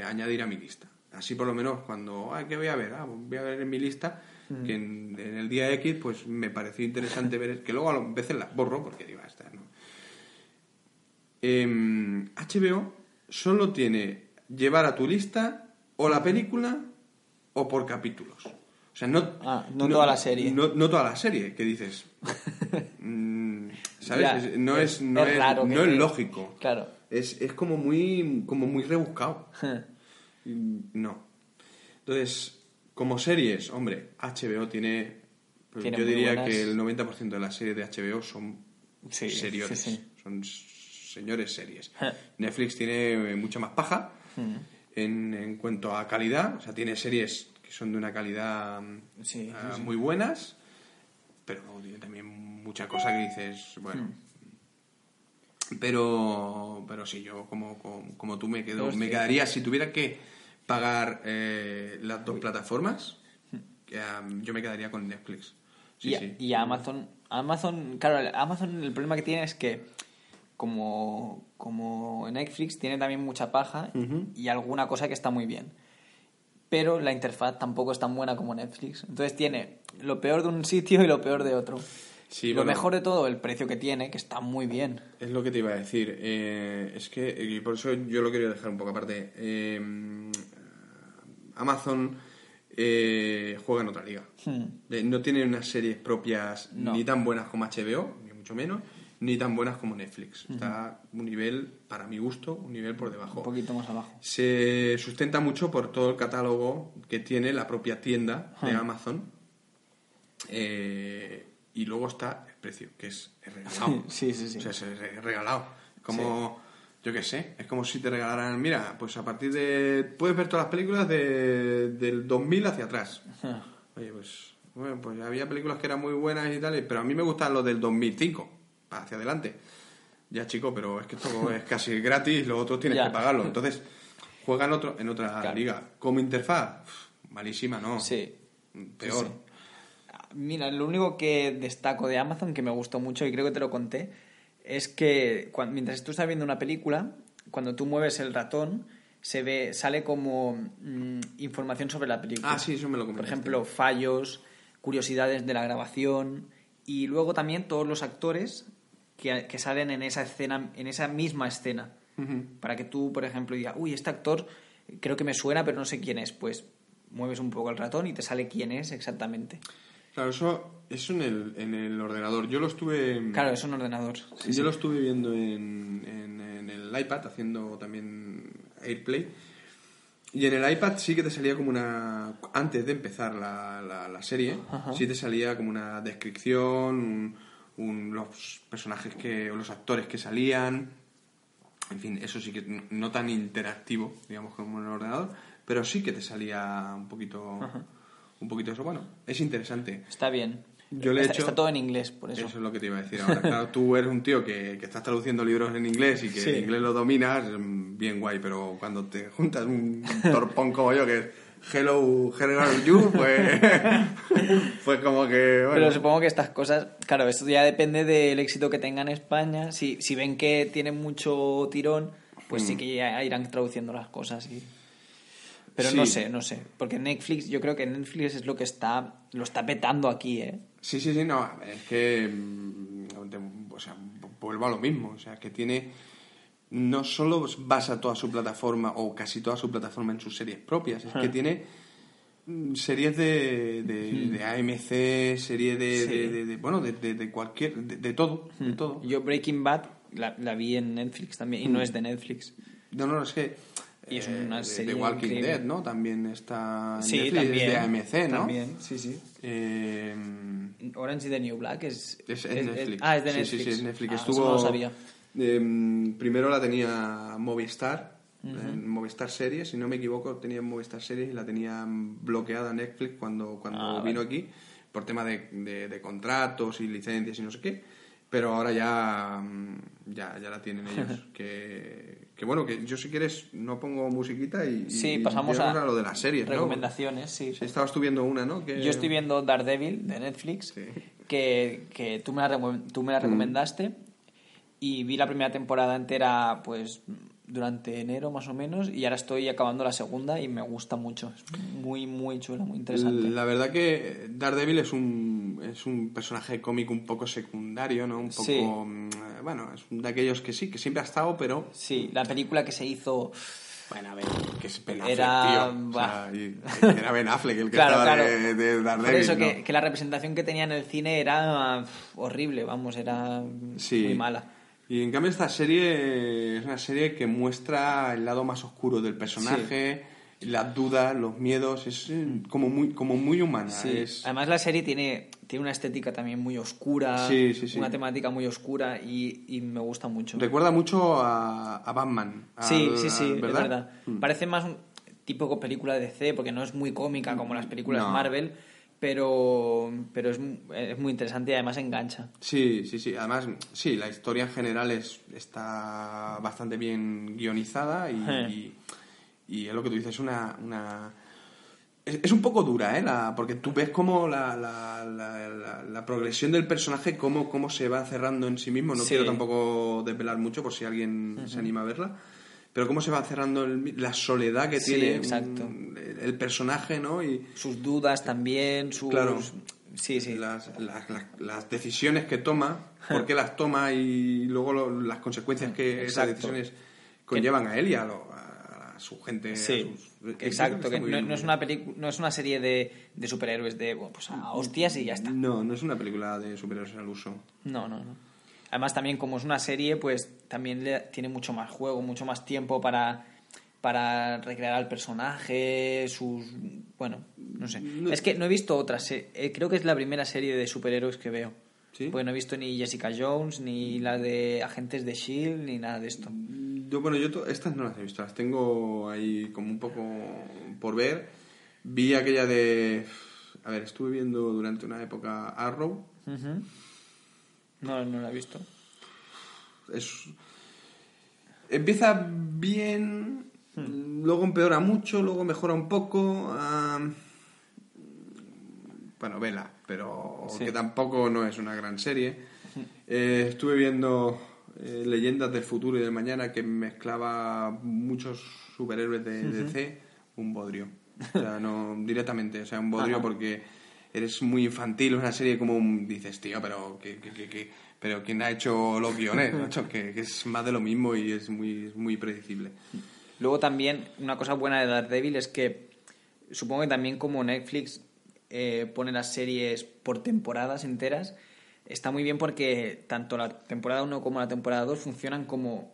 añadir a mi lista. Así por lo menos cuando... ¿qué voy a ver? Voy a ver en mi lista... que en el día X pues me pareció interesante ver, que luego a veces las borro porque digo, esta no. HBO solo tiene llevar a tu lista o la película o por capítulos, o sea, no toda la serie, no toda la serie, que dices ¿sabes? Ya, no es lógico, claro, es como muy rebuscado. No, entonces como series, hombre, HBO tiene... Yo diría que el 90% de las series de HBO son sí, seriones. Sí, sí. Son señores series. Netflix tiene mucha más paja en cuanto a calidad. O sea, tiene series que son de una calidad muy buenas, pero luego tiene también mucha cosa que dices, bueno... Pero sí, yo como tú me quedaría, si tuviera que pagar las dos plataformas, yo me quedaría con Netflix. Sí, y Amazon, claro, Amazon el problema que tiene es que como Netflix tiene también mucha paja y alguna cosa que está muy bien, pero la interfaz tampoco es tan buena como Netflix. Entonces tiene lo peor de un sitio y lo peor de otro. Sí, lo mejor de todo, el precio que tiene, que está muy bien. Es lo que te iba a decir. Es que, y por eso yo lo quería dejar un poco aparte. Amazon juega en otra liga. No tiene unas series propias ni tan buenas como HBO, ni mucho menos, ni tan buenas como Netflix. Está un nivel, para mi gusto, un nivel por debajo. Un poquito más abajo. Se sustenta mucho por todo el catálogo que tiene la propia tienda de Amazon. Y luego está el precio, que es regalado. Sí. O sea, es regalado. Como, yo qué sé, es como si te regalaran... Mira, pues a partir de... Puedes ver todas las películas del 2000 hacia atrás. Oye, pues... Bueno, pues había películas que eran muy buenas y tal, pero a mí me gustan los del 2005, hacia adelante. Ya, chico, pero es que esto es casi gratis, los otros tienes que pagarlo. Entonces, juegan en otra liga. Como interfaz, malísima, ¿no? Sí. Peor. Sí. Mira, lo único que destaco de Amazon, que me gustó mucho y creo que te lo conté, es que mientras tú estás viendo una película, cuando tú mueves el ratón, sale como información sobre la película. Ah, sí, eso me lo comentaste. Por ejemplo, fallos, curiosidades de la grabación, y luego también todos los actores que salen en esa escena, en esa misma escena. Para que tú, por ejemplo, digas, uy, este actor creo que me suena, pero no sé quién es. Pues mueves un poco el ratón y te sale quién es exactamente. Claro, eso en el ordenador. Yo lo estuve... Claro, eso en ordenador. Sí, yo lo estuve viendo en el iPad, haciendo también AirPlay. Y en el iPad sí que te salía como una... Antes de empezar la serie, sí te salía como una descripción, los personajes o los actores que salían. En fin, eso sí que no tan interactivo, digamos, como en el ordenador. Pero sí que te salía un poquito... Un poquito eso, bueno, es interesante. Está bien. Yo le está todo en inglés, por eso. Eso es lo que te iba a decir ahora. Claro, tú eres un tío que estás traduciendo libros en inglés y que en inglés lo dominas, bien guay, pero cuando te juntas un torpón como yo que es hello you, pues como que... Bueno. Pero supongo que estas cosas, claro, esto ya depende del éxito que tenga en España. Si ven que tiene mucho tirón, pues sí que ya irán traduciendo las cosas y... Pero no sé, porque Netflix, yo creo que Netflix es lo está petando aquí, ¿eh? Sí, no, es que, o sea, vuelvo a lo mismo, o sea, que tiene, no solo basa toda su plataforma, o casi toda su plataforma en sus series propias, es que tiene series de AMC, series de todo. Yo Breaking Bad la vi en Netflix también, y no es de Netflix. No, es que... Y es una serie de Walking increíble. Dead, ¿no? También está Netflix, de AMC, ¿no? También, sí. Orange is the New Black es Netflix. Es de Netflix. Sí, es Netflix. Estuvo, no lo sabía. Primero la tenía Movistar, Movistar Series, si no me equivoco, tenía Movistar Series y la tenía bloqueada Netflix cuando vino aquí, por tema de contratos y licencias y no sé qué. Pero ahora ya la tienen ellos. Que bueno, que yo si quieres no pongo musiquita y pasamos a lo de las series, recomendaciones, ¿no? Sí. Estabas tú viendo una, ¿no? Yo estoy viendo Daredevil de Netflix, que tú me la recomendaste y vi la primera temporada entera pues durante enero más o menos y ahora estoy acabando la segunda y me gusta mucho. Es muy, muy chula, muy interesante. La verdad que Daredevil es un personaje cómico un poco secundario, ¿no? Un poco... Sí. Bueno, es de aquellos que siempre ha estado, pero... Sí, la película que se hizo... Bueno, a ver, que es Ben Affleck, era... tío. O sea, era Ben Affleck el que estaba de Daredevil. Por eso, ¿no? que la representación que tenía en el cine era horrible, vamos, era muy mala. Y en cambio esta serie es una serie que muestra el lado más oscuro del personaje, la duda, los miedos, es como muy humana. Sí. Además la serie tiene una estética también muy oscura, una temática muy oscura y me gusta mucho. Recuerda mucho a Batman. ¿Verdad? Es verdad. Parece más un típico película de DC porque no es muy cómica como las películas Marvel, pero es muy interesante y además engancha. Sí. Además, sí, la historia en general está bastante bien guionizada y es lo que tú dices, una... Es un poco dura, porque tú ves como la progresión del personaje, cómo se va cerrando en sí mismo. No quiero tampoco desvelar mucho por si alguien se anima a verla, pero cómo se va cerrando la soledad que tiene el personaje, ¿no? Y sus dudas también, las decisiones que toma, por qué las toma y luego las consecuencias que esas decisiones conllevan a él y a su gente. Que no es una serie de superhéroes de a hostias y ya está. No es una película de superhéroes al uso. No. Además también como es una serie, pues también tiene mucho más juego, mucho más tiempo para recrear al personaje, sus... Bueno, no sé. No. Es que no he visto otras. Creo que es la primera serie de superhéroes que veo. ¿Sí? Porque no he visto ni Jessica Jones, ni la de Agentes de S.H.I.E.L.D., ni nada de esto. Yo estas no las he visto, las tengo ahí como un poco por ver. Vi aquella de... A ver, estuve viendo durante una época Arrow. Uh-huh. No la he visto. Empieza bien, luego empeora mucho, luego mejora un poco. Bueno, vela, pero que tampoco no es una gran serie. Estuve viendo Leyendas del Futuro y del Mañana, que mezclaba muchos superhéroes de DC. Un bodrio. O sea, no directamente, o sea, un bodrio. Ajá. Porque... Eres muy infantil, es una serie como... Dices, tío, pero pero ¿quién ha hecho los guiones? ¿No? Que es más de lo mismo y es muy predecible. Luego también, una cosa buena de Daredevil es que... Supongo que también como Netflix pone las series por temporadas enteras, está muy bien porque tanto la temporada 1 como la temporada 2 funcionan como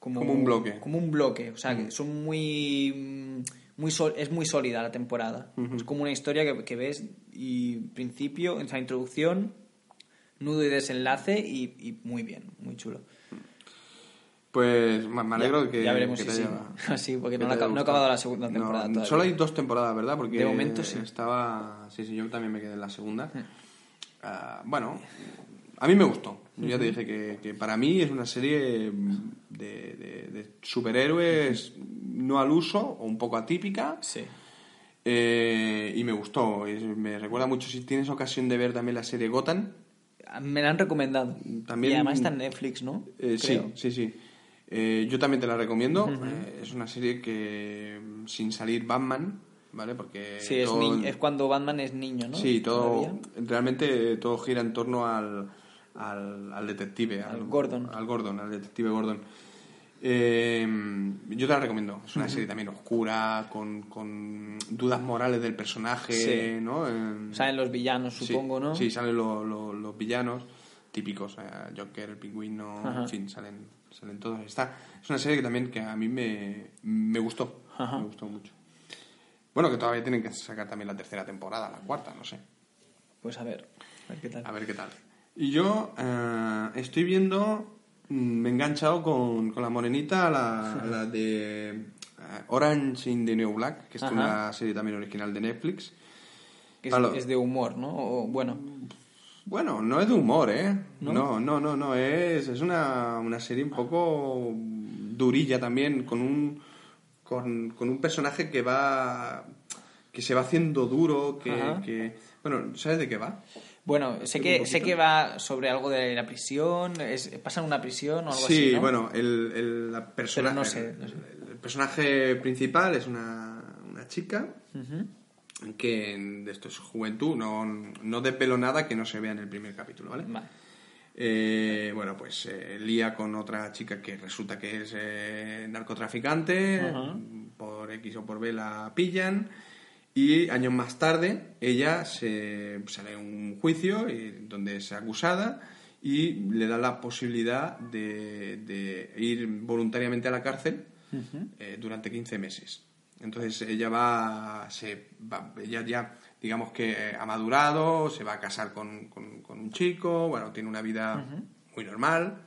un bloque. Como un bloque, o sea, que son muy... es muy sólida la temporada. Uh-huh. Es como una historia que ves y principio, o sea, introducción, nudo y desenlace y muy bien, muy chulo. Pues me alegro de que... Ya veremos que sí, porque no ha acabado la segunda temporada todavía. Solo hay 2 temporadas, ¿verdad? Porque de momento sí. Sí, yo también me quedé en la segunda. Bueno, a mí me gustó. Yo ya te dije que para mí es una serie de superhéroes... no al uso, o un poco atípica, y me gustó. Me recuerda mucho. Si tienes ocasión de ver también la serie Gotham, me la han recomendado también, y además está en Netflix, ¿no? Yo también te la recomiendo. Es una serie que sin salir Batman, ¿vale? Porque es cuando Batman es niño, ¿no? Sí, todo todavía. Realmente todo gira en torno al detective, al detective Gordon. Yo te la recomiendo. Es una serie también oscura, con dudas morales del personaje, ¿no? Salen los villanos, supongo, ¿no? Sí, salen los villanos típicos, Joker, el Pingüino. Ajá. En fin, salen todos. Es una serie que también a mí me gustó. Ajá. Me gustó mucho. Bueno, que todavía tienen que sacar también la tercera temporada, la cuarta, no sé. Pues a ver qué tal. Y yo estoy viendo... Me he enganchado con la morenita, la de Orange is the New Black, que es una serie también original de Netflix. Es de humor, ¿no? Bueno, no es de humor, ¿eh? No, es una serie un poco durilla también, con un personaje que se va haciendo duro, bueno, ¿sabes de qué va? Bueno, sé que va sobre algo de la prisión, pasa en una prisión o algo así, ¿no? Sí, bueno, la personaje, pero no sé. El personaje principal es una chica que de esto es juventud, no de pelo nada que no se vea en el primer capítulo, ¿vale? Bueno, pues lía con otra chica que resulta que es narcotraficante, por X o por B la pillan. Y años más tarde ella sale a un juicio donde es acusada y le da la posibilidad de ir voluntariamente a la cárcel durante 15 meses. Entonces ella ya digamos que ha madurado, se va a casar con un chico, bueno, tiene una vida uh-huh. muy normal,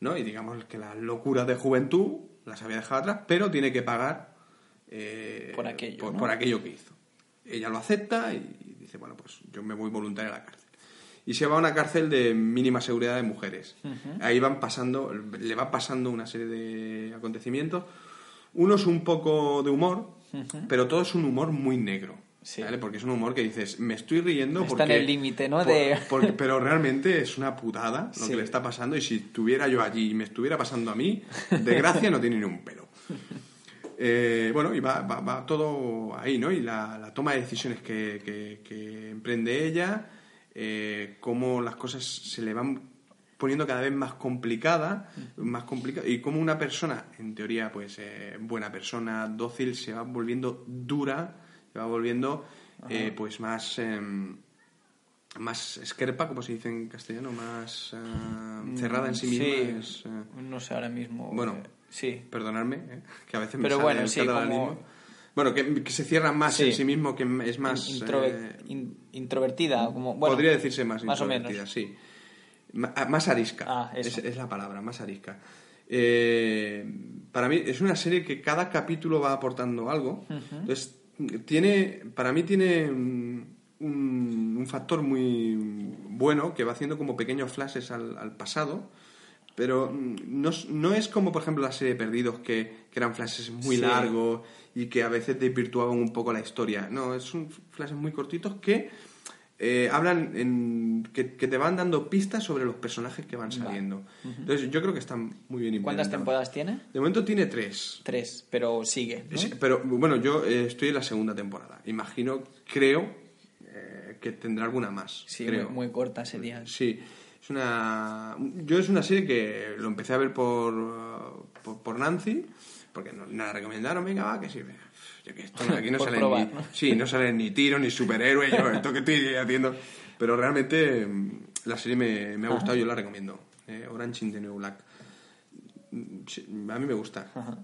¿no? Y digamos que las locuras de juventud las había dejado atrás, pero tiene que pagar por aquello que hizo. Ella lo acepta y dice, bueno, pues yo me voy voluntaria a la cárcel. Y se va a una cárcel de mínima seguridad de mujeres. Uh-huh. Ahí le va pasando una serie de acontecimientos, unos un poco de humor, uh-huh. pero todo es un humor muy negro. Sí. ¿Vale? Porque es un humor que dices, me estoy riendo está porque... Está en el límite, ¿no? Pero realmente es una putada lo que le está pasando, y si estuviera yo allí y me estuviera pasando a mí, de gracia no tiene ni un pelo. Bueno, y va todo ahí, ¿no? Y la toma de decisiones que emprende ella, cómo las cosas se le van poniendo cada vez más complicada, y cómo una persona, en teoría, pues buena persona, dócil, se va volviendo dura, pues más esquerpa, como se dice en castellano, más cerrada en sí misma. Sí, no sé ahora mismo. Bueno, sí. Perdonadme, que a veces me sale el catalanismo. Como... Bueno, que se cierra más en sí mismo, que es más... introvertida. Como, bueno, podría decirse más introvertida, o menos. Sí. Más arisca. Es la palabra, más arisca. Para mí es una serie que cada capítulo va aportando algo. Uh-huh. Entonces, para mí tiene un factor muy bueno, que va haciendo como pequeños flashes al pasado, pero no es como, por ejemplo, la serie de Perdidos, que eran flashes muy largos y que a veces desvirtuaban un poco la historia. No, son flashes muy cortitos que hablan, que te van dando pistas sobre los personajes que van saliendo. Uh-huh. Entonces yo creo que están muy bien implementados. ¿Cuántas temporadas tiene? De momento tiene 3. 3, pero sigue, ¿no? Pero bueno, yo estoy en la segunda temporada. Imagino, creo, que tendrá alguna más. Sí, creo. Muy corta sería. Sí. Es una serie que lo empecé a ver por Nancy, porque la recomendaron, venga, va, que sirve. Yo que esto aquí no sale probar, ¿no? Sí, no salen ni tiros, ni superhéroes, yo esto que estoy haciendo. Pero realmente la serie me ha gustado, yo la recomiendo. Orange is the New Black. A mí me gusta. Ajá.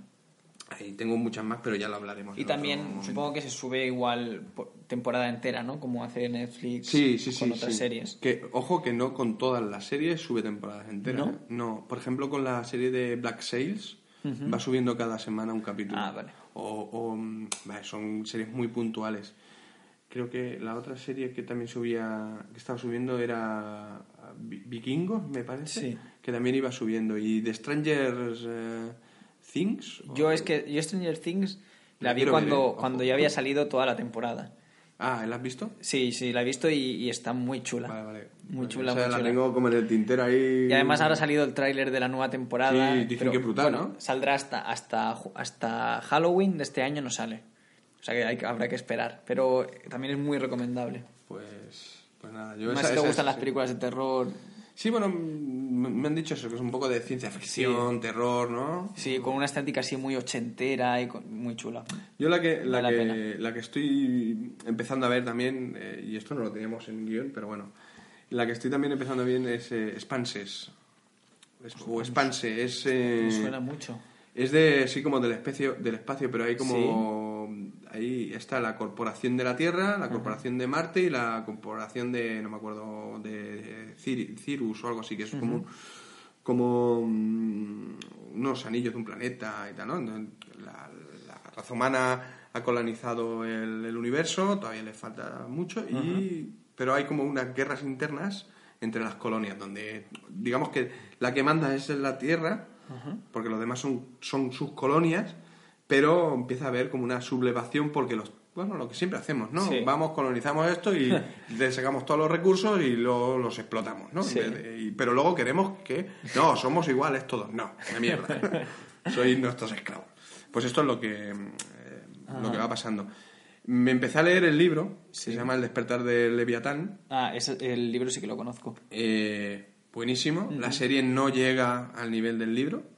Ahí tengo muchas más, pero ya lo hablaremos. Y también supongo que se sube igual temporada entera, ¿no? Como hace Netflix con otras series. Que, ojo, que no con todas las series sube temporadas enteras. ¿No? No, por ejemplo, con la serie de Black Sails va subiendo cada semana un capítulo. Ah, vale. Vale, son series muy puntuales. Creo que la otra serie que también estaba subiendo era Vikingos, me parece, que también iba subiendo. Y de Stranger Things. Yo Stranger Things la vi cuando ya había salido toda la temporada. Ah, ¿la has visto? Sí, la he visto y está muy chula. Vale. Muy chula, muy chula. La tengo como en el tintero ahí. Y además ahora ha salido el tráiler de la nueva temporada. Sí, dicen que es brutal, bueno, ¿no? Saldrá hasta Halloween de este año, no sale. O sea que habrá que esperar. Pero también es muy recomendable. Pues nada. Además te gustan las películas de terror. Sí, bueno, me han dicho eso, que es un poco de ciencia ficción, terror, ¿no? Sí, con una estética así muy ochentera y muy chula. Yo la que estoy empezando a ver también, y esto no lo teníamos en guión, pero bueno, la que estoy también empezando a ver es Expanse. Me suena mucho. Es de, sí, como del espacio, pero hay como... ¿Sí? Ahí está la corporación de la Tierra, la corporación de Marte y la corporación de, no me acuerdo, de Cirrus o algo así, que es como unos anillos de un planeta y tal, ¿no? La raza humana ha colonizado el universo, todavía le falta mucho, pero hay como unas guerras internas entre las colonias, donde digamos que la que manda es la Tierra, porque los demás son sus colonias, pero empieza a haber como una sublevación porque lo que siempre hacemos, ¿no? Sí. Vamos, colonizamos esto y le sacamos todos los recursos y los explotamos, ¿no? Sí. Pero luego queremos que... No, somos iguales todos. No, de mierda. Sois nuestros esclavos. Pues esto es lo que va pasando. Me empecé a leer el libro, que se llama El despertar de Leviatán. Ah, el libro sí que lo conozco. Buenísimo. La serie no llega al nivel del libro.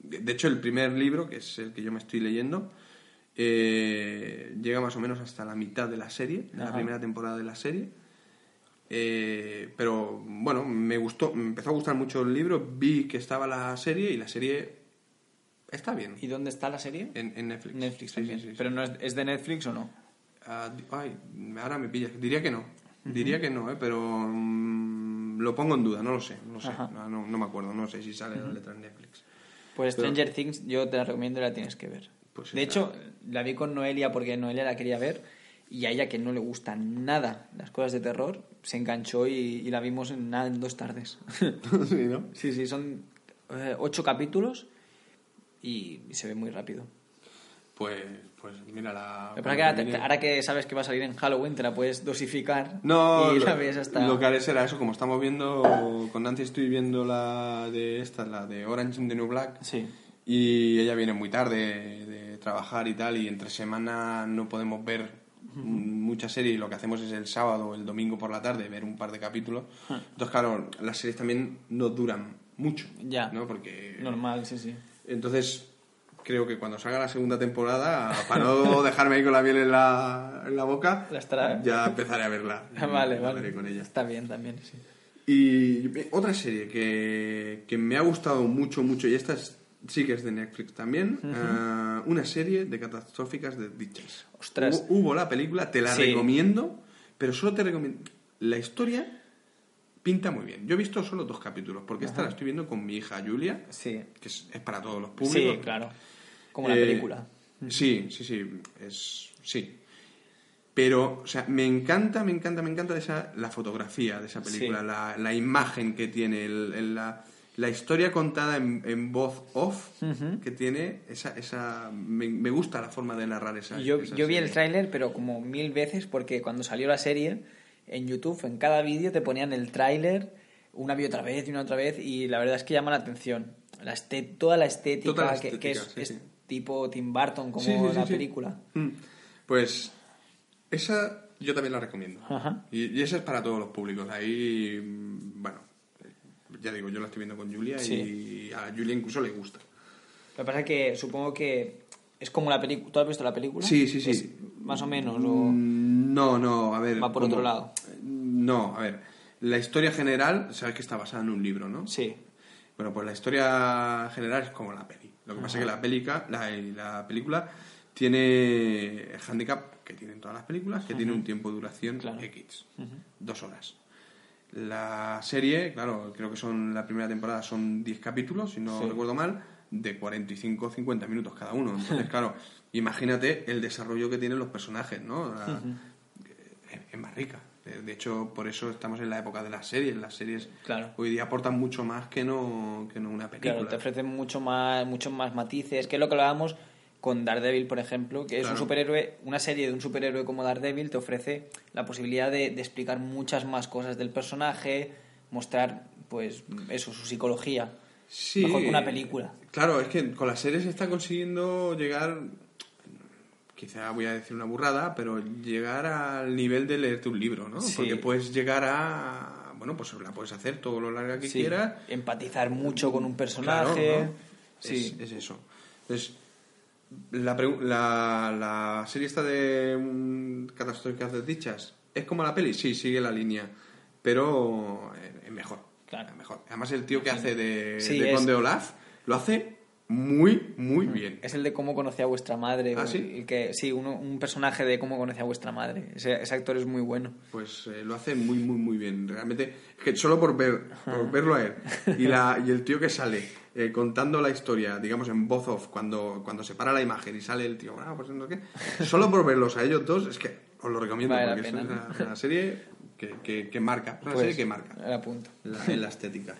De hecho, el primer libro, que es el que yo me estoy leyendo, llega más o menos hasta la mitad de la serie, la primera temporada de la serie. Pero, bueno, me empezó a gustar mucho el libro, vi que estaba la serie y la serie Está bien. ¿Y dónde está la serie? En Netflix. Netflix también. Sí. ¿Pero no es de Netflix o no? Ahora me pillas. Diría que no. Diría que no, pero lo pongo en duda. No lo sé. No me acuerdo. No sé si sale la letra en Netflix. Pues pero... Stranger Things yo te la recomiendo y la tienes que ver. Pues de hecho, la vi con Noelia porque Noelia la quería ver y a ella, que no le gustan nada las cosas de terror, se enganchó y la vimos en 2 tardes. Sí, ¿no? Sí, son 8 capítulos y se ve muy rápido. Pues mira la... Pero para que ahora que sabes que va a salir en Halloween, te la puedes dosificar y la ves hasta... Lo que haré será eso, como estamos viendo... Con Nancy estoy viendo la de Orange is the New Black. Sí. Y ella viene muy tarde de trabajar y tal, y entre semana no podemos ver mucha serie, y lo que hacemos es el sábado o el domingo por la tarde ver un par de capítulos. Entonces, claro, las series también no duran mucho. Ya. ¿No? Porque... Normal, sí. Entonces... Creo que cuando salga la segunda temporada, para no dejarme ahí con la miel en la boca, ya empezaré a verla. Vale. Con ella. Está bien también, sí. Y otra serie que me ha gustado mucho, y esta sí que es de Netflix también, una serie de catastróficas desdichas. Ostras. Hubo la película, te la recomiendo, pero solo te recomiendo... La historia pinta muy bien. Yo he visto solo 2 capítulos, porque esta la estoy viendo con mi hija Julia, que es para todos los públicos. Sí, claro. Como la película. Sí. Sí. Pero, o sea, me encanta la fotografía de esa película, la imagen que tiene, la historia contada en voz off que tiene, me gusta la forma de narrar esa. Yo vi el tráiler, pero como 1000 veces, porque cuando salió la serie, en YouTube, en cada vídeo te ponían el tráiler una y otra vez, y la verdad es que llama la atención. Toda la estética, que es... tipo Tim Burton, como la película. Pues esa yo también la recomiendo. Y esa es para todos los públicos. Ahí, bueno, ya digo, yo la estoy viendo con Julia y a Julia incluso le gusta. Lo que pasa es que supongo que es como la película. ¿Tú has visto la película? Sí. ¿Es más o menos? O... No, a ver. Va por otro lado. No, a ver. La historia general, sabes que está basada en un libro, ¿no? Sí. Bueno, pues la historia general es como la película. Lo que pasa es que la película tiene el hándicap que tienen todas las películas, que tiene un tiempo de duración X, 2 horas. La serie, claro, creo que la primera temporada son 10 capítulos, si no recuerdo mal, de 45 o 50 minutos cada uno. Entonces, claro, imagínate el desarrollo que tienen los personajes, ¿no? Es más rica. De hecho, por eso estamos en la época de las series. Las series hoy día aportan mucho más que no una película. Claro, te ofrecen mucho más matices, que es lo que hablábamos con Daredevil, por ejemplo, que es un superhéroe. Una serie de un superhéroe como Daredevil te ofrece la posibilidad de explicar muchas más cosas del personaje, mostrar, pues, eso, su psicología. Sí, mejor que una película. Claro, es que con las series se está consiguiendo llegar... Quizá voy a decir una burrada, pero llegar al nivel de leerte un libro, ¿no? Sí. Porque puedes llegar a... Bueno, pues la puedes hacer todo lo larga que quieras. Empatizar mucho con un personaje. Claro, ¿no? Sí. Es eso. Entonces, la serie esta de Catastróficas Desdichas, ¿es como la peli? Sí, sigue la línea, pero es mejor. Claro. Es mejor. Además, el tío que hace de Conde Olaf, lo hace... Muy bien. Es el de Cómo conocí a vuestra madre. Un personaje de Cómo conocí a vuestra madre. Ese actor es muy bueno. Pues lo hace muy bien. Realmente, es que solo por verlo a él y el tío que sale contando la historia, digamos, en voz off, cuando se para la imagen y sale el tío, pues no sé qué. Solo por verlos a ellos dos, es que os lo recomiendo, vale, porque es una serie que marca. Una serie que marca. La punta. La estética.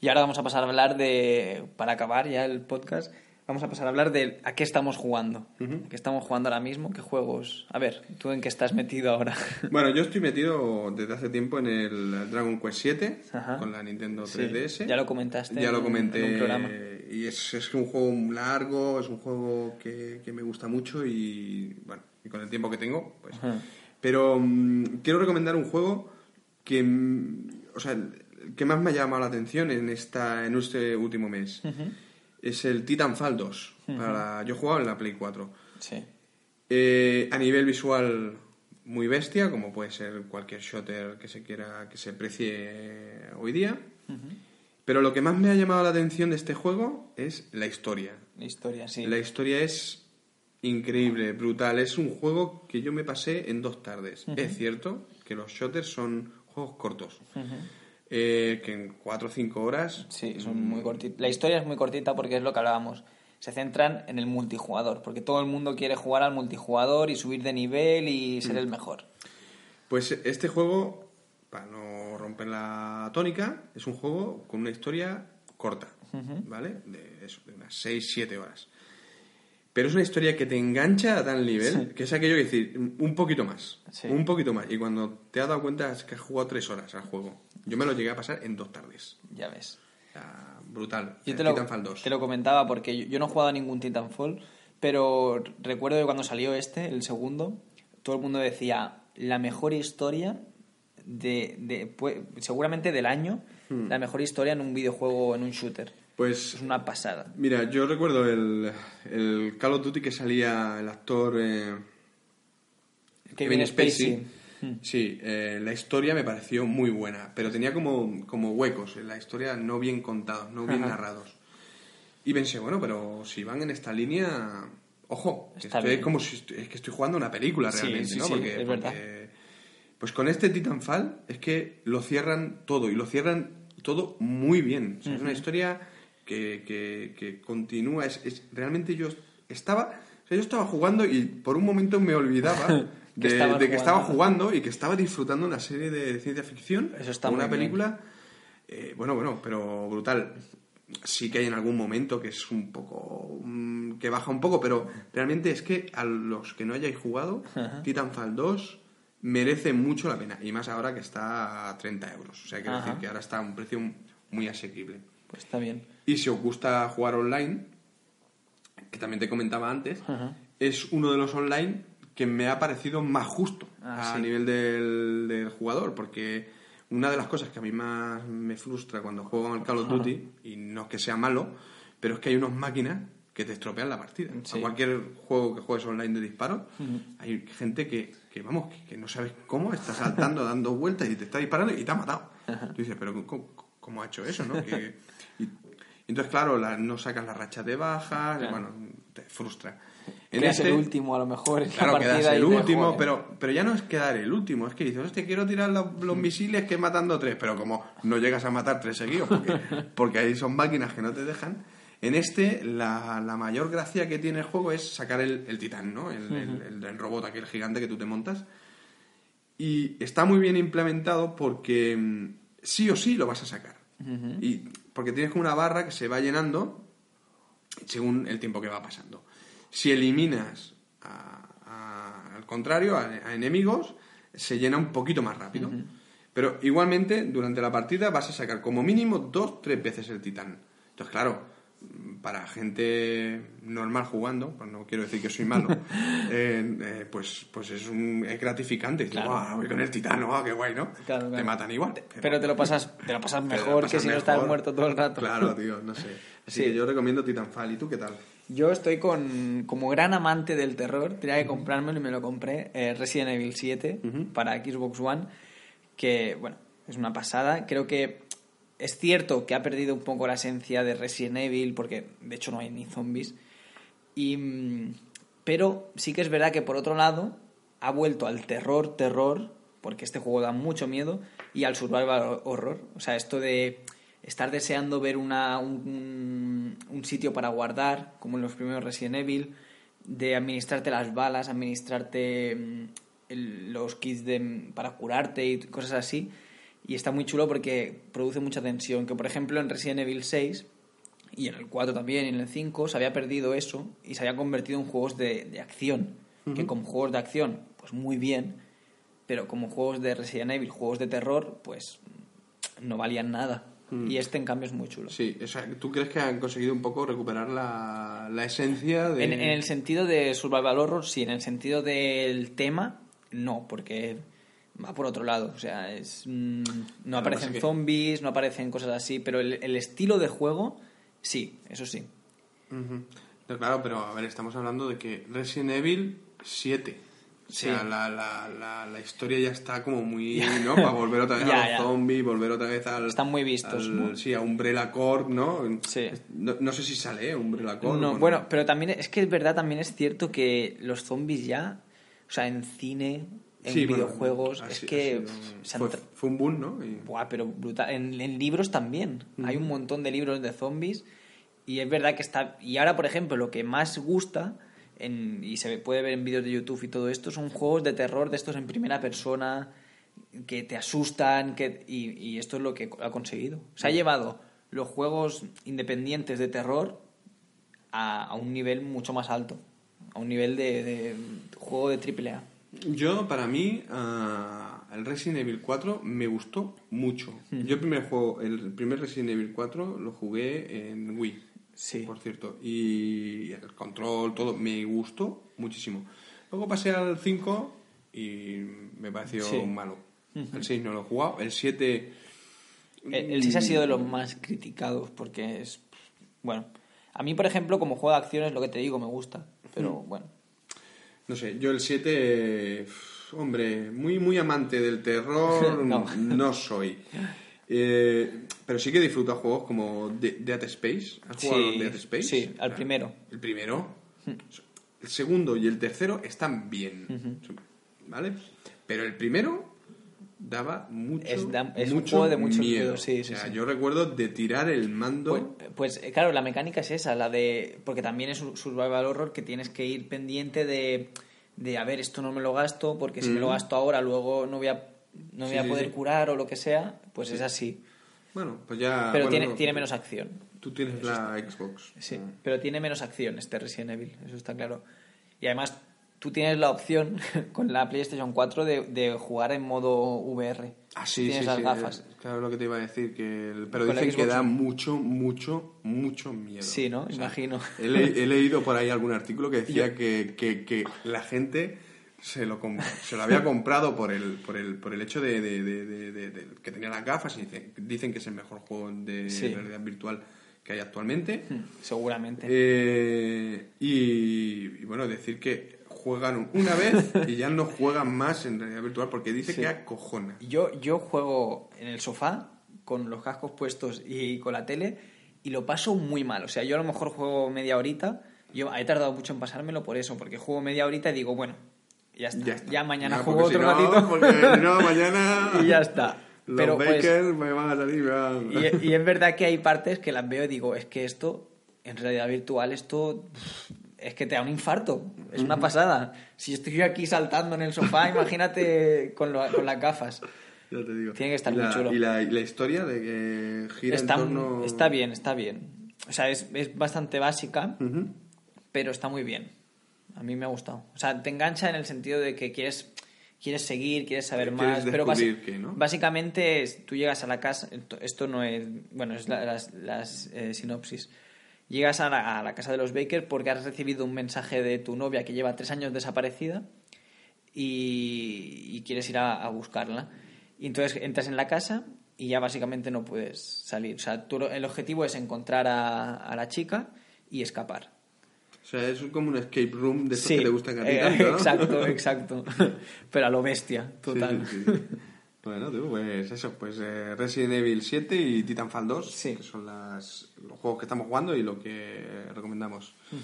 Y ahora vamos a pasar a hablar de... Para acabar ya el podcast, vamos a pasar a hablar de a qué estamos jugando. A qué estamos jugando ahora mismo, qué juegos... A ver, ¿tú en qué estás metido ahora? Bueno, yo estoy metido desde hace tiempo en el Dragon Quest 7, con la Nintendo 3DS. Sí. Ya lo comentaste. Ya lo comenté. En un programa. Y es un juego largo, es un juego que me gusta mucho y, bueno, y con el tiempo que tengo, pues... Pero quiero recomendar un juego que... O sea... que más me ha llamado la atención en este último mes es el Titanfall 2. Yo he jugado en la Play 4. A nivel visual muy bestia, como puede ser cualquier shooter que se quiera, que se precie hoy día. Uh-huh. Pero lo que más me ha llamado la atención de este juego es la historia. La historia, sí. La historia es increíble, brutal. Es un juego que yo me pasé en 2 tardes. Uh-huh. Es cierto que los shooters son juegos cortos. Uh-huh. Que en 4 o 5 horas... Sí, son muy cortitos. La historia es muy cortita porque es lo que hablábamos. Se centran en el multijugador, porque todo el mundo quiere jugar al multijugador y subir de nivel y ser el mejor. Pues este juego, para no romper la tónica, es un juego con una historia corta, uh-huh. ¿vale? De unas 6-7 horas. Pero es una historia que te engancha a tal nivel, sí. que es aquello que decir, un poquito más, sí. un poquito más. Y cuando te has dado cuenta es que has jugado 3 horas al juego. Yo me lo llegué a pasar en 2 tardes. Ya ves. Brutal. Yo Titanfall 2. Te lo comentaba porque yo no he jugado a ningún Titanfall, pero recuerdo que cuando salió el segundo, todo el mundo decía, la mejor historia seguramente del año, la mejor historia en un videojuego, en un shooter. Pues es una pasada. Mira, yo recuerdo el Call of Duty que salía el actor Kevin Spacey. Sí, la historia me pareció muy buena, pero tenía como huecos en la historia, no bien contados, no bien narrados. Y pensé, bueno, pero si van en esta línea, ojo, es que estoy jugando una película realmente, sí, ¿no? Sí, porque, es verdad. Pues con este Titanfall es que lo cierran todo, y lo cierran todo muy bien. O sea, uh-huh. Es una historia que continúa. Realmente yo estaba jugando y por un momento me olvidaba... que estaba jugando y que estaba disfrutando una serie de ciencia ficción, eso está una película, bueno, pero brutal. Sí que hay en algún momento que es un poco que baja un poco, pero realmente es que a los que no hayáis jugado, ajá. Titanfall 2 merece mucho la pena, y más ahora que está a 30€, o sea, quiero decir que ahora está a un precio muy asequible. Pues está bien. Y si os gusta jugar online, que también te comentaba antes, ajá. es uno de los online que me ha parecido más justo a nivel del jugador, porque una de las cosas que a mí más me frustra cuando juego al Call of Duty, y no es que sea malo, pero es que hay unas máquinas que te estropean la partida. Sí. A cualquier juego que juegues online de disparos, uh-huh. hay gente que no sabes cómo, está saltando, dando vueltas y te está disparando y te ha matado. Uh-huh. Tú dices, pero ¿cómo ha hecho eso? ¿No? Entonces, claro, no sacas la racha de bajas, claro. Bueno, te frustra. Quedas el último, a lo mejor. En claro, la partida quedas el último, pero ya no es quedar el último. Es que dices, hostia, quiero tirar los misiles que matando 3. Pero como no llegas a matar 3 seguidos, porque ahí son máquinas que no te dejan. En la mayor gracia que tiene el juego es sacar el titán, ¿no? El robot, aquel gigante que tú te montas. Y está muy bien implementado porque sí o sí lo vas a sacar. Uh-huh. Y porque tienes como una barra que se va llenando según el tiempo que va pasando. Si eliminas al contrario, a enemigos, se llena un poquito más rápido. Uh-huh. Pero igualmente, durante la partida vas a sacar como mínimo 2-3 veces el titán. Entonces, claro, para gente normal jugando, pues no quiero decir que soy malo, pues es gratificante. Claro. ¡Wow! Voy con el titán, ¡wow! ¡Qué guay!, ¿no? Claro, claro. Te matan igual. Pero te lo pasas mejor que si no estás muerto todo el rato. Claro, tío, no sé. Así que yo recomiendo Titanfall. ¿Y tú qué tal? Yo estoy como gran amante del terror, tenía que comprármelo y me lo compré, Resident Evil 7 uh-huh. para Xbox One, que, bueno, es una pasada. Creo que es cierto que ha perdido un poco la esencia de Resident Evil, porque de hecho no hay ni zombies, pero sí que es verdad que por otro lado ha vuelto al terror, porque este juego da mucho miedo, y al survival horror, o sea, esto de... estar deseando ver un sitio para guardar, como en los primeros Resident Evil, de administrarte las balas, administrarte los kits para curarte y cosas así. Y está muy chulo porque produce mucha tensión. Que, por ejemplo, en Resident Evil 6, y en el 4 también, y en el 5, se había perdido eso y se había convertido en juegos de acción. Uh-huh. Que como juegos de acción, pues muy bien, pero como juegos de Resident Evil, juegos de terror, pues no valían nada. Y este, en cambio, es muy chulo. Sí, o sea, ¿tú crees que han conseguido un poco recuperar la esencia de...? En el sentido de survival horror, sí. En el sentido del tema, no, porque va por otro lado. O sea, no aparecen zombies, no aparecen cosas así, pero el estilo de juego, sí, eso sí. Uh-huh. No, claro, pero a ver, estamos hablando de que Resident Evil 7... Sí. O sea, la historia ya está como muy, ¿no? Para volver otra vez a los zombies, volver otra vez al... Están muy vistos. Sí, a Umbrella Corp, ¿no? Sí. No sé si sale Umbrella Corp. No, bueno, pero también es que es verdad, también es cierto que los zombies ya, o sea, en cine, en videojuegos, bueno, así, es que... Fue un boom, ¿no? Y... Buah, pero brutal. En libros también. Uh-huh. Hay un montón de libros de zombies y es verdad que está... Y ahora, por ejemplo, lo que más gusta... y se puede ver en vídeos de YouTube y todo esto, son juegos de terror de estos en primera persona que te asustan, y esto es lo que ha conseguido. Se ha llevado los juegos independientes de terror a un nivel mucho más alto, a un nivel de juego de AAA. Para mí, el Resident Evil 4 me gustó mucho. Yo el primer Resident Evil 4 lo jugué en Wii. Sí. Por cierto, y el control, todo, me gustó muchísimo. Luego pasé al 5 y me pareció malo. Uh-huh. El 6 no lo he jugado, el 7... El 6 ha sido de los más criticados porque es... Bueno, a mí, por ejemplo, como juego de acción es lo que te digo, me gusta, pero bueno. No sé, yo el 7... Hombre, muy, muy amante del terror no soy... pero sí que disfruto a juegos como Dead Space. ¿Has jugado Dead Space? Sí, al primero. El primero. El segundo y el tercero están bien. Uh-huh. ¿Vale? Pero el primero daba mucho miedo. Es un juego de mucho miedo. Sí. Yo recuerdo de tirar el mando. Pues claro, la mecánica es esa, la de. Porque también es un survival horror que tienes que ir pendiente de a ver, esto no me lo gasto, porque si me lo gasto ahora, luego no voy a poder curar o lo que sea, pues es así. Bueno, pues ya... Pero tiene menos acción. Tú tienes eso, la Xbox. Sí, pero tiene menos acción este Resident Evil, eso está claro. Y además, tú tienes la opción con la PlayStation 4 de jugar en modo VR. Ah, sí, tienes las gafas. Claro, lo que te iba a decir, pero dicen que da mucho, mucho, mucho miedo. Sí, ¿no? O sea, imagino. He leído por ahí algún artículo que decía que la gente... Se lo había comprado por el hecho de que tenía las gafas y dicen que es el mejor juego de realidad virtual que hay actualmente. Seguramente. Y bueno, decir que juegan una vez y ya no juegan más en realidad virtual porque dice que acojona. Yo juego en el sofá con los cascos puestos y con la tele y lo paso muy mal. O sea, yo a lo mejor juego media horita. Yo he tardado mucho en pasármelo por eso, porque juego media horita y digo, bueno... Ya está. Ya mañana juego otro ratito. Porque no, mañana... y ya está. Los pero bakers pues, me van a salir. Y es verdad que hay partes que las veo y digo, es que esto, en realidad virtual, esto es que te da un infarto. Es una pasada. Si estoy yo aquí saltando en el sofá, imagínate con las gafas. Ya te digo. Tiene que estar muy chulo. ¿Y la historia de que gira en torno...? Está bien. O sea, es bastante básica, pero está muy bien. A mí me ha gustado. O sea, te engancha en el sentido de que quieres seguir, quieres saber más. Pero básicamente tú llegas a la casa... Esto no es... Bueno, es las sinopsis. Llegas a la casa de los Baker porque has recibido un mensaje de tu novia que lleva 3 años desaparecida y quieres ir a buscarla. Y entonces entras en la casa y ya básicamente no puedes salir. O sea, el objetivo es encontrar a la chica y escapar. O sea, es como un escape room de estos que te gustan a ti tanto, ¿no? Exacto. Pero a lo bestia, total. Sí. Bueno, tío, pues eso, pues Resident Evil 7 y Titanfall 2, que son los juegos que estamos jugando y lo que recomendamos. Uh-huh.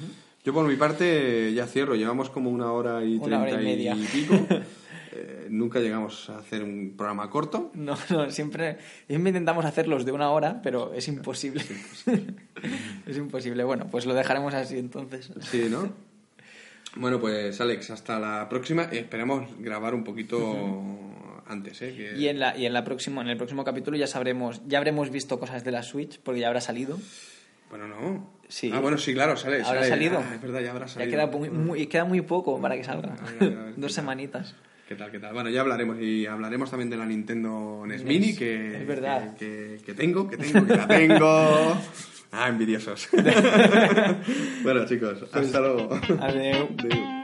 Yo por mi parte ya cierro, llevamos como 1 hora y 30 y pico. Nunca llegamos a hacer un programa corto. No, siempre intentamos hacerlos de 1 hora, pero es imposible. Es imposible. Bueno, pues lo dejaremos así entonces. Sí, ¿no? Bueno, pues Alex, hasta la próxima. Esperamos grabar un poquito antes, ¿eh? Que... Y en el próximo capítulo ya habremos visto cosas de la Switch, porque ya habrá salido. Bueno, no. Sí. Ah, bueno, sí, claro, sale. Habrá salido. Ah, es verdad, ya habrá salido. Ya queda muy poco para que salga. A ver, 2 semanitas. ¿Qué tal? Bueno, ya hablaremos. Y hablaremos también de la Nintendo NES Mini, que la tengo. Ah, envidiosos. Bueno, chicos, hasta luego. Adiós.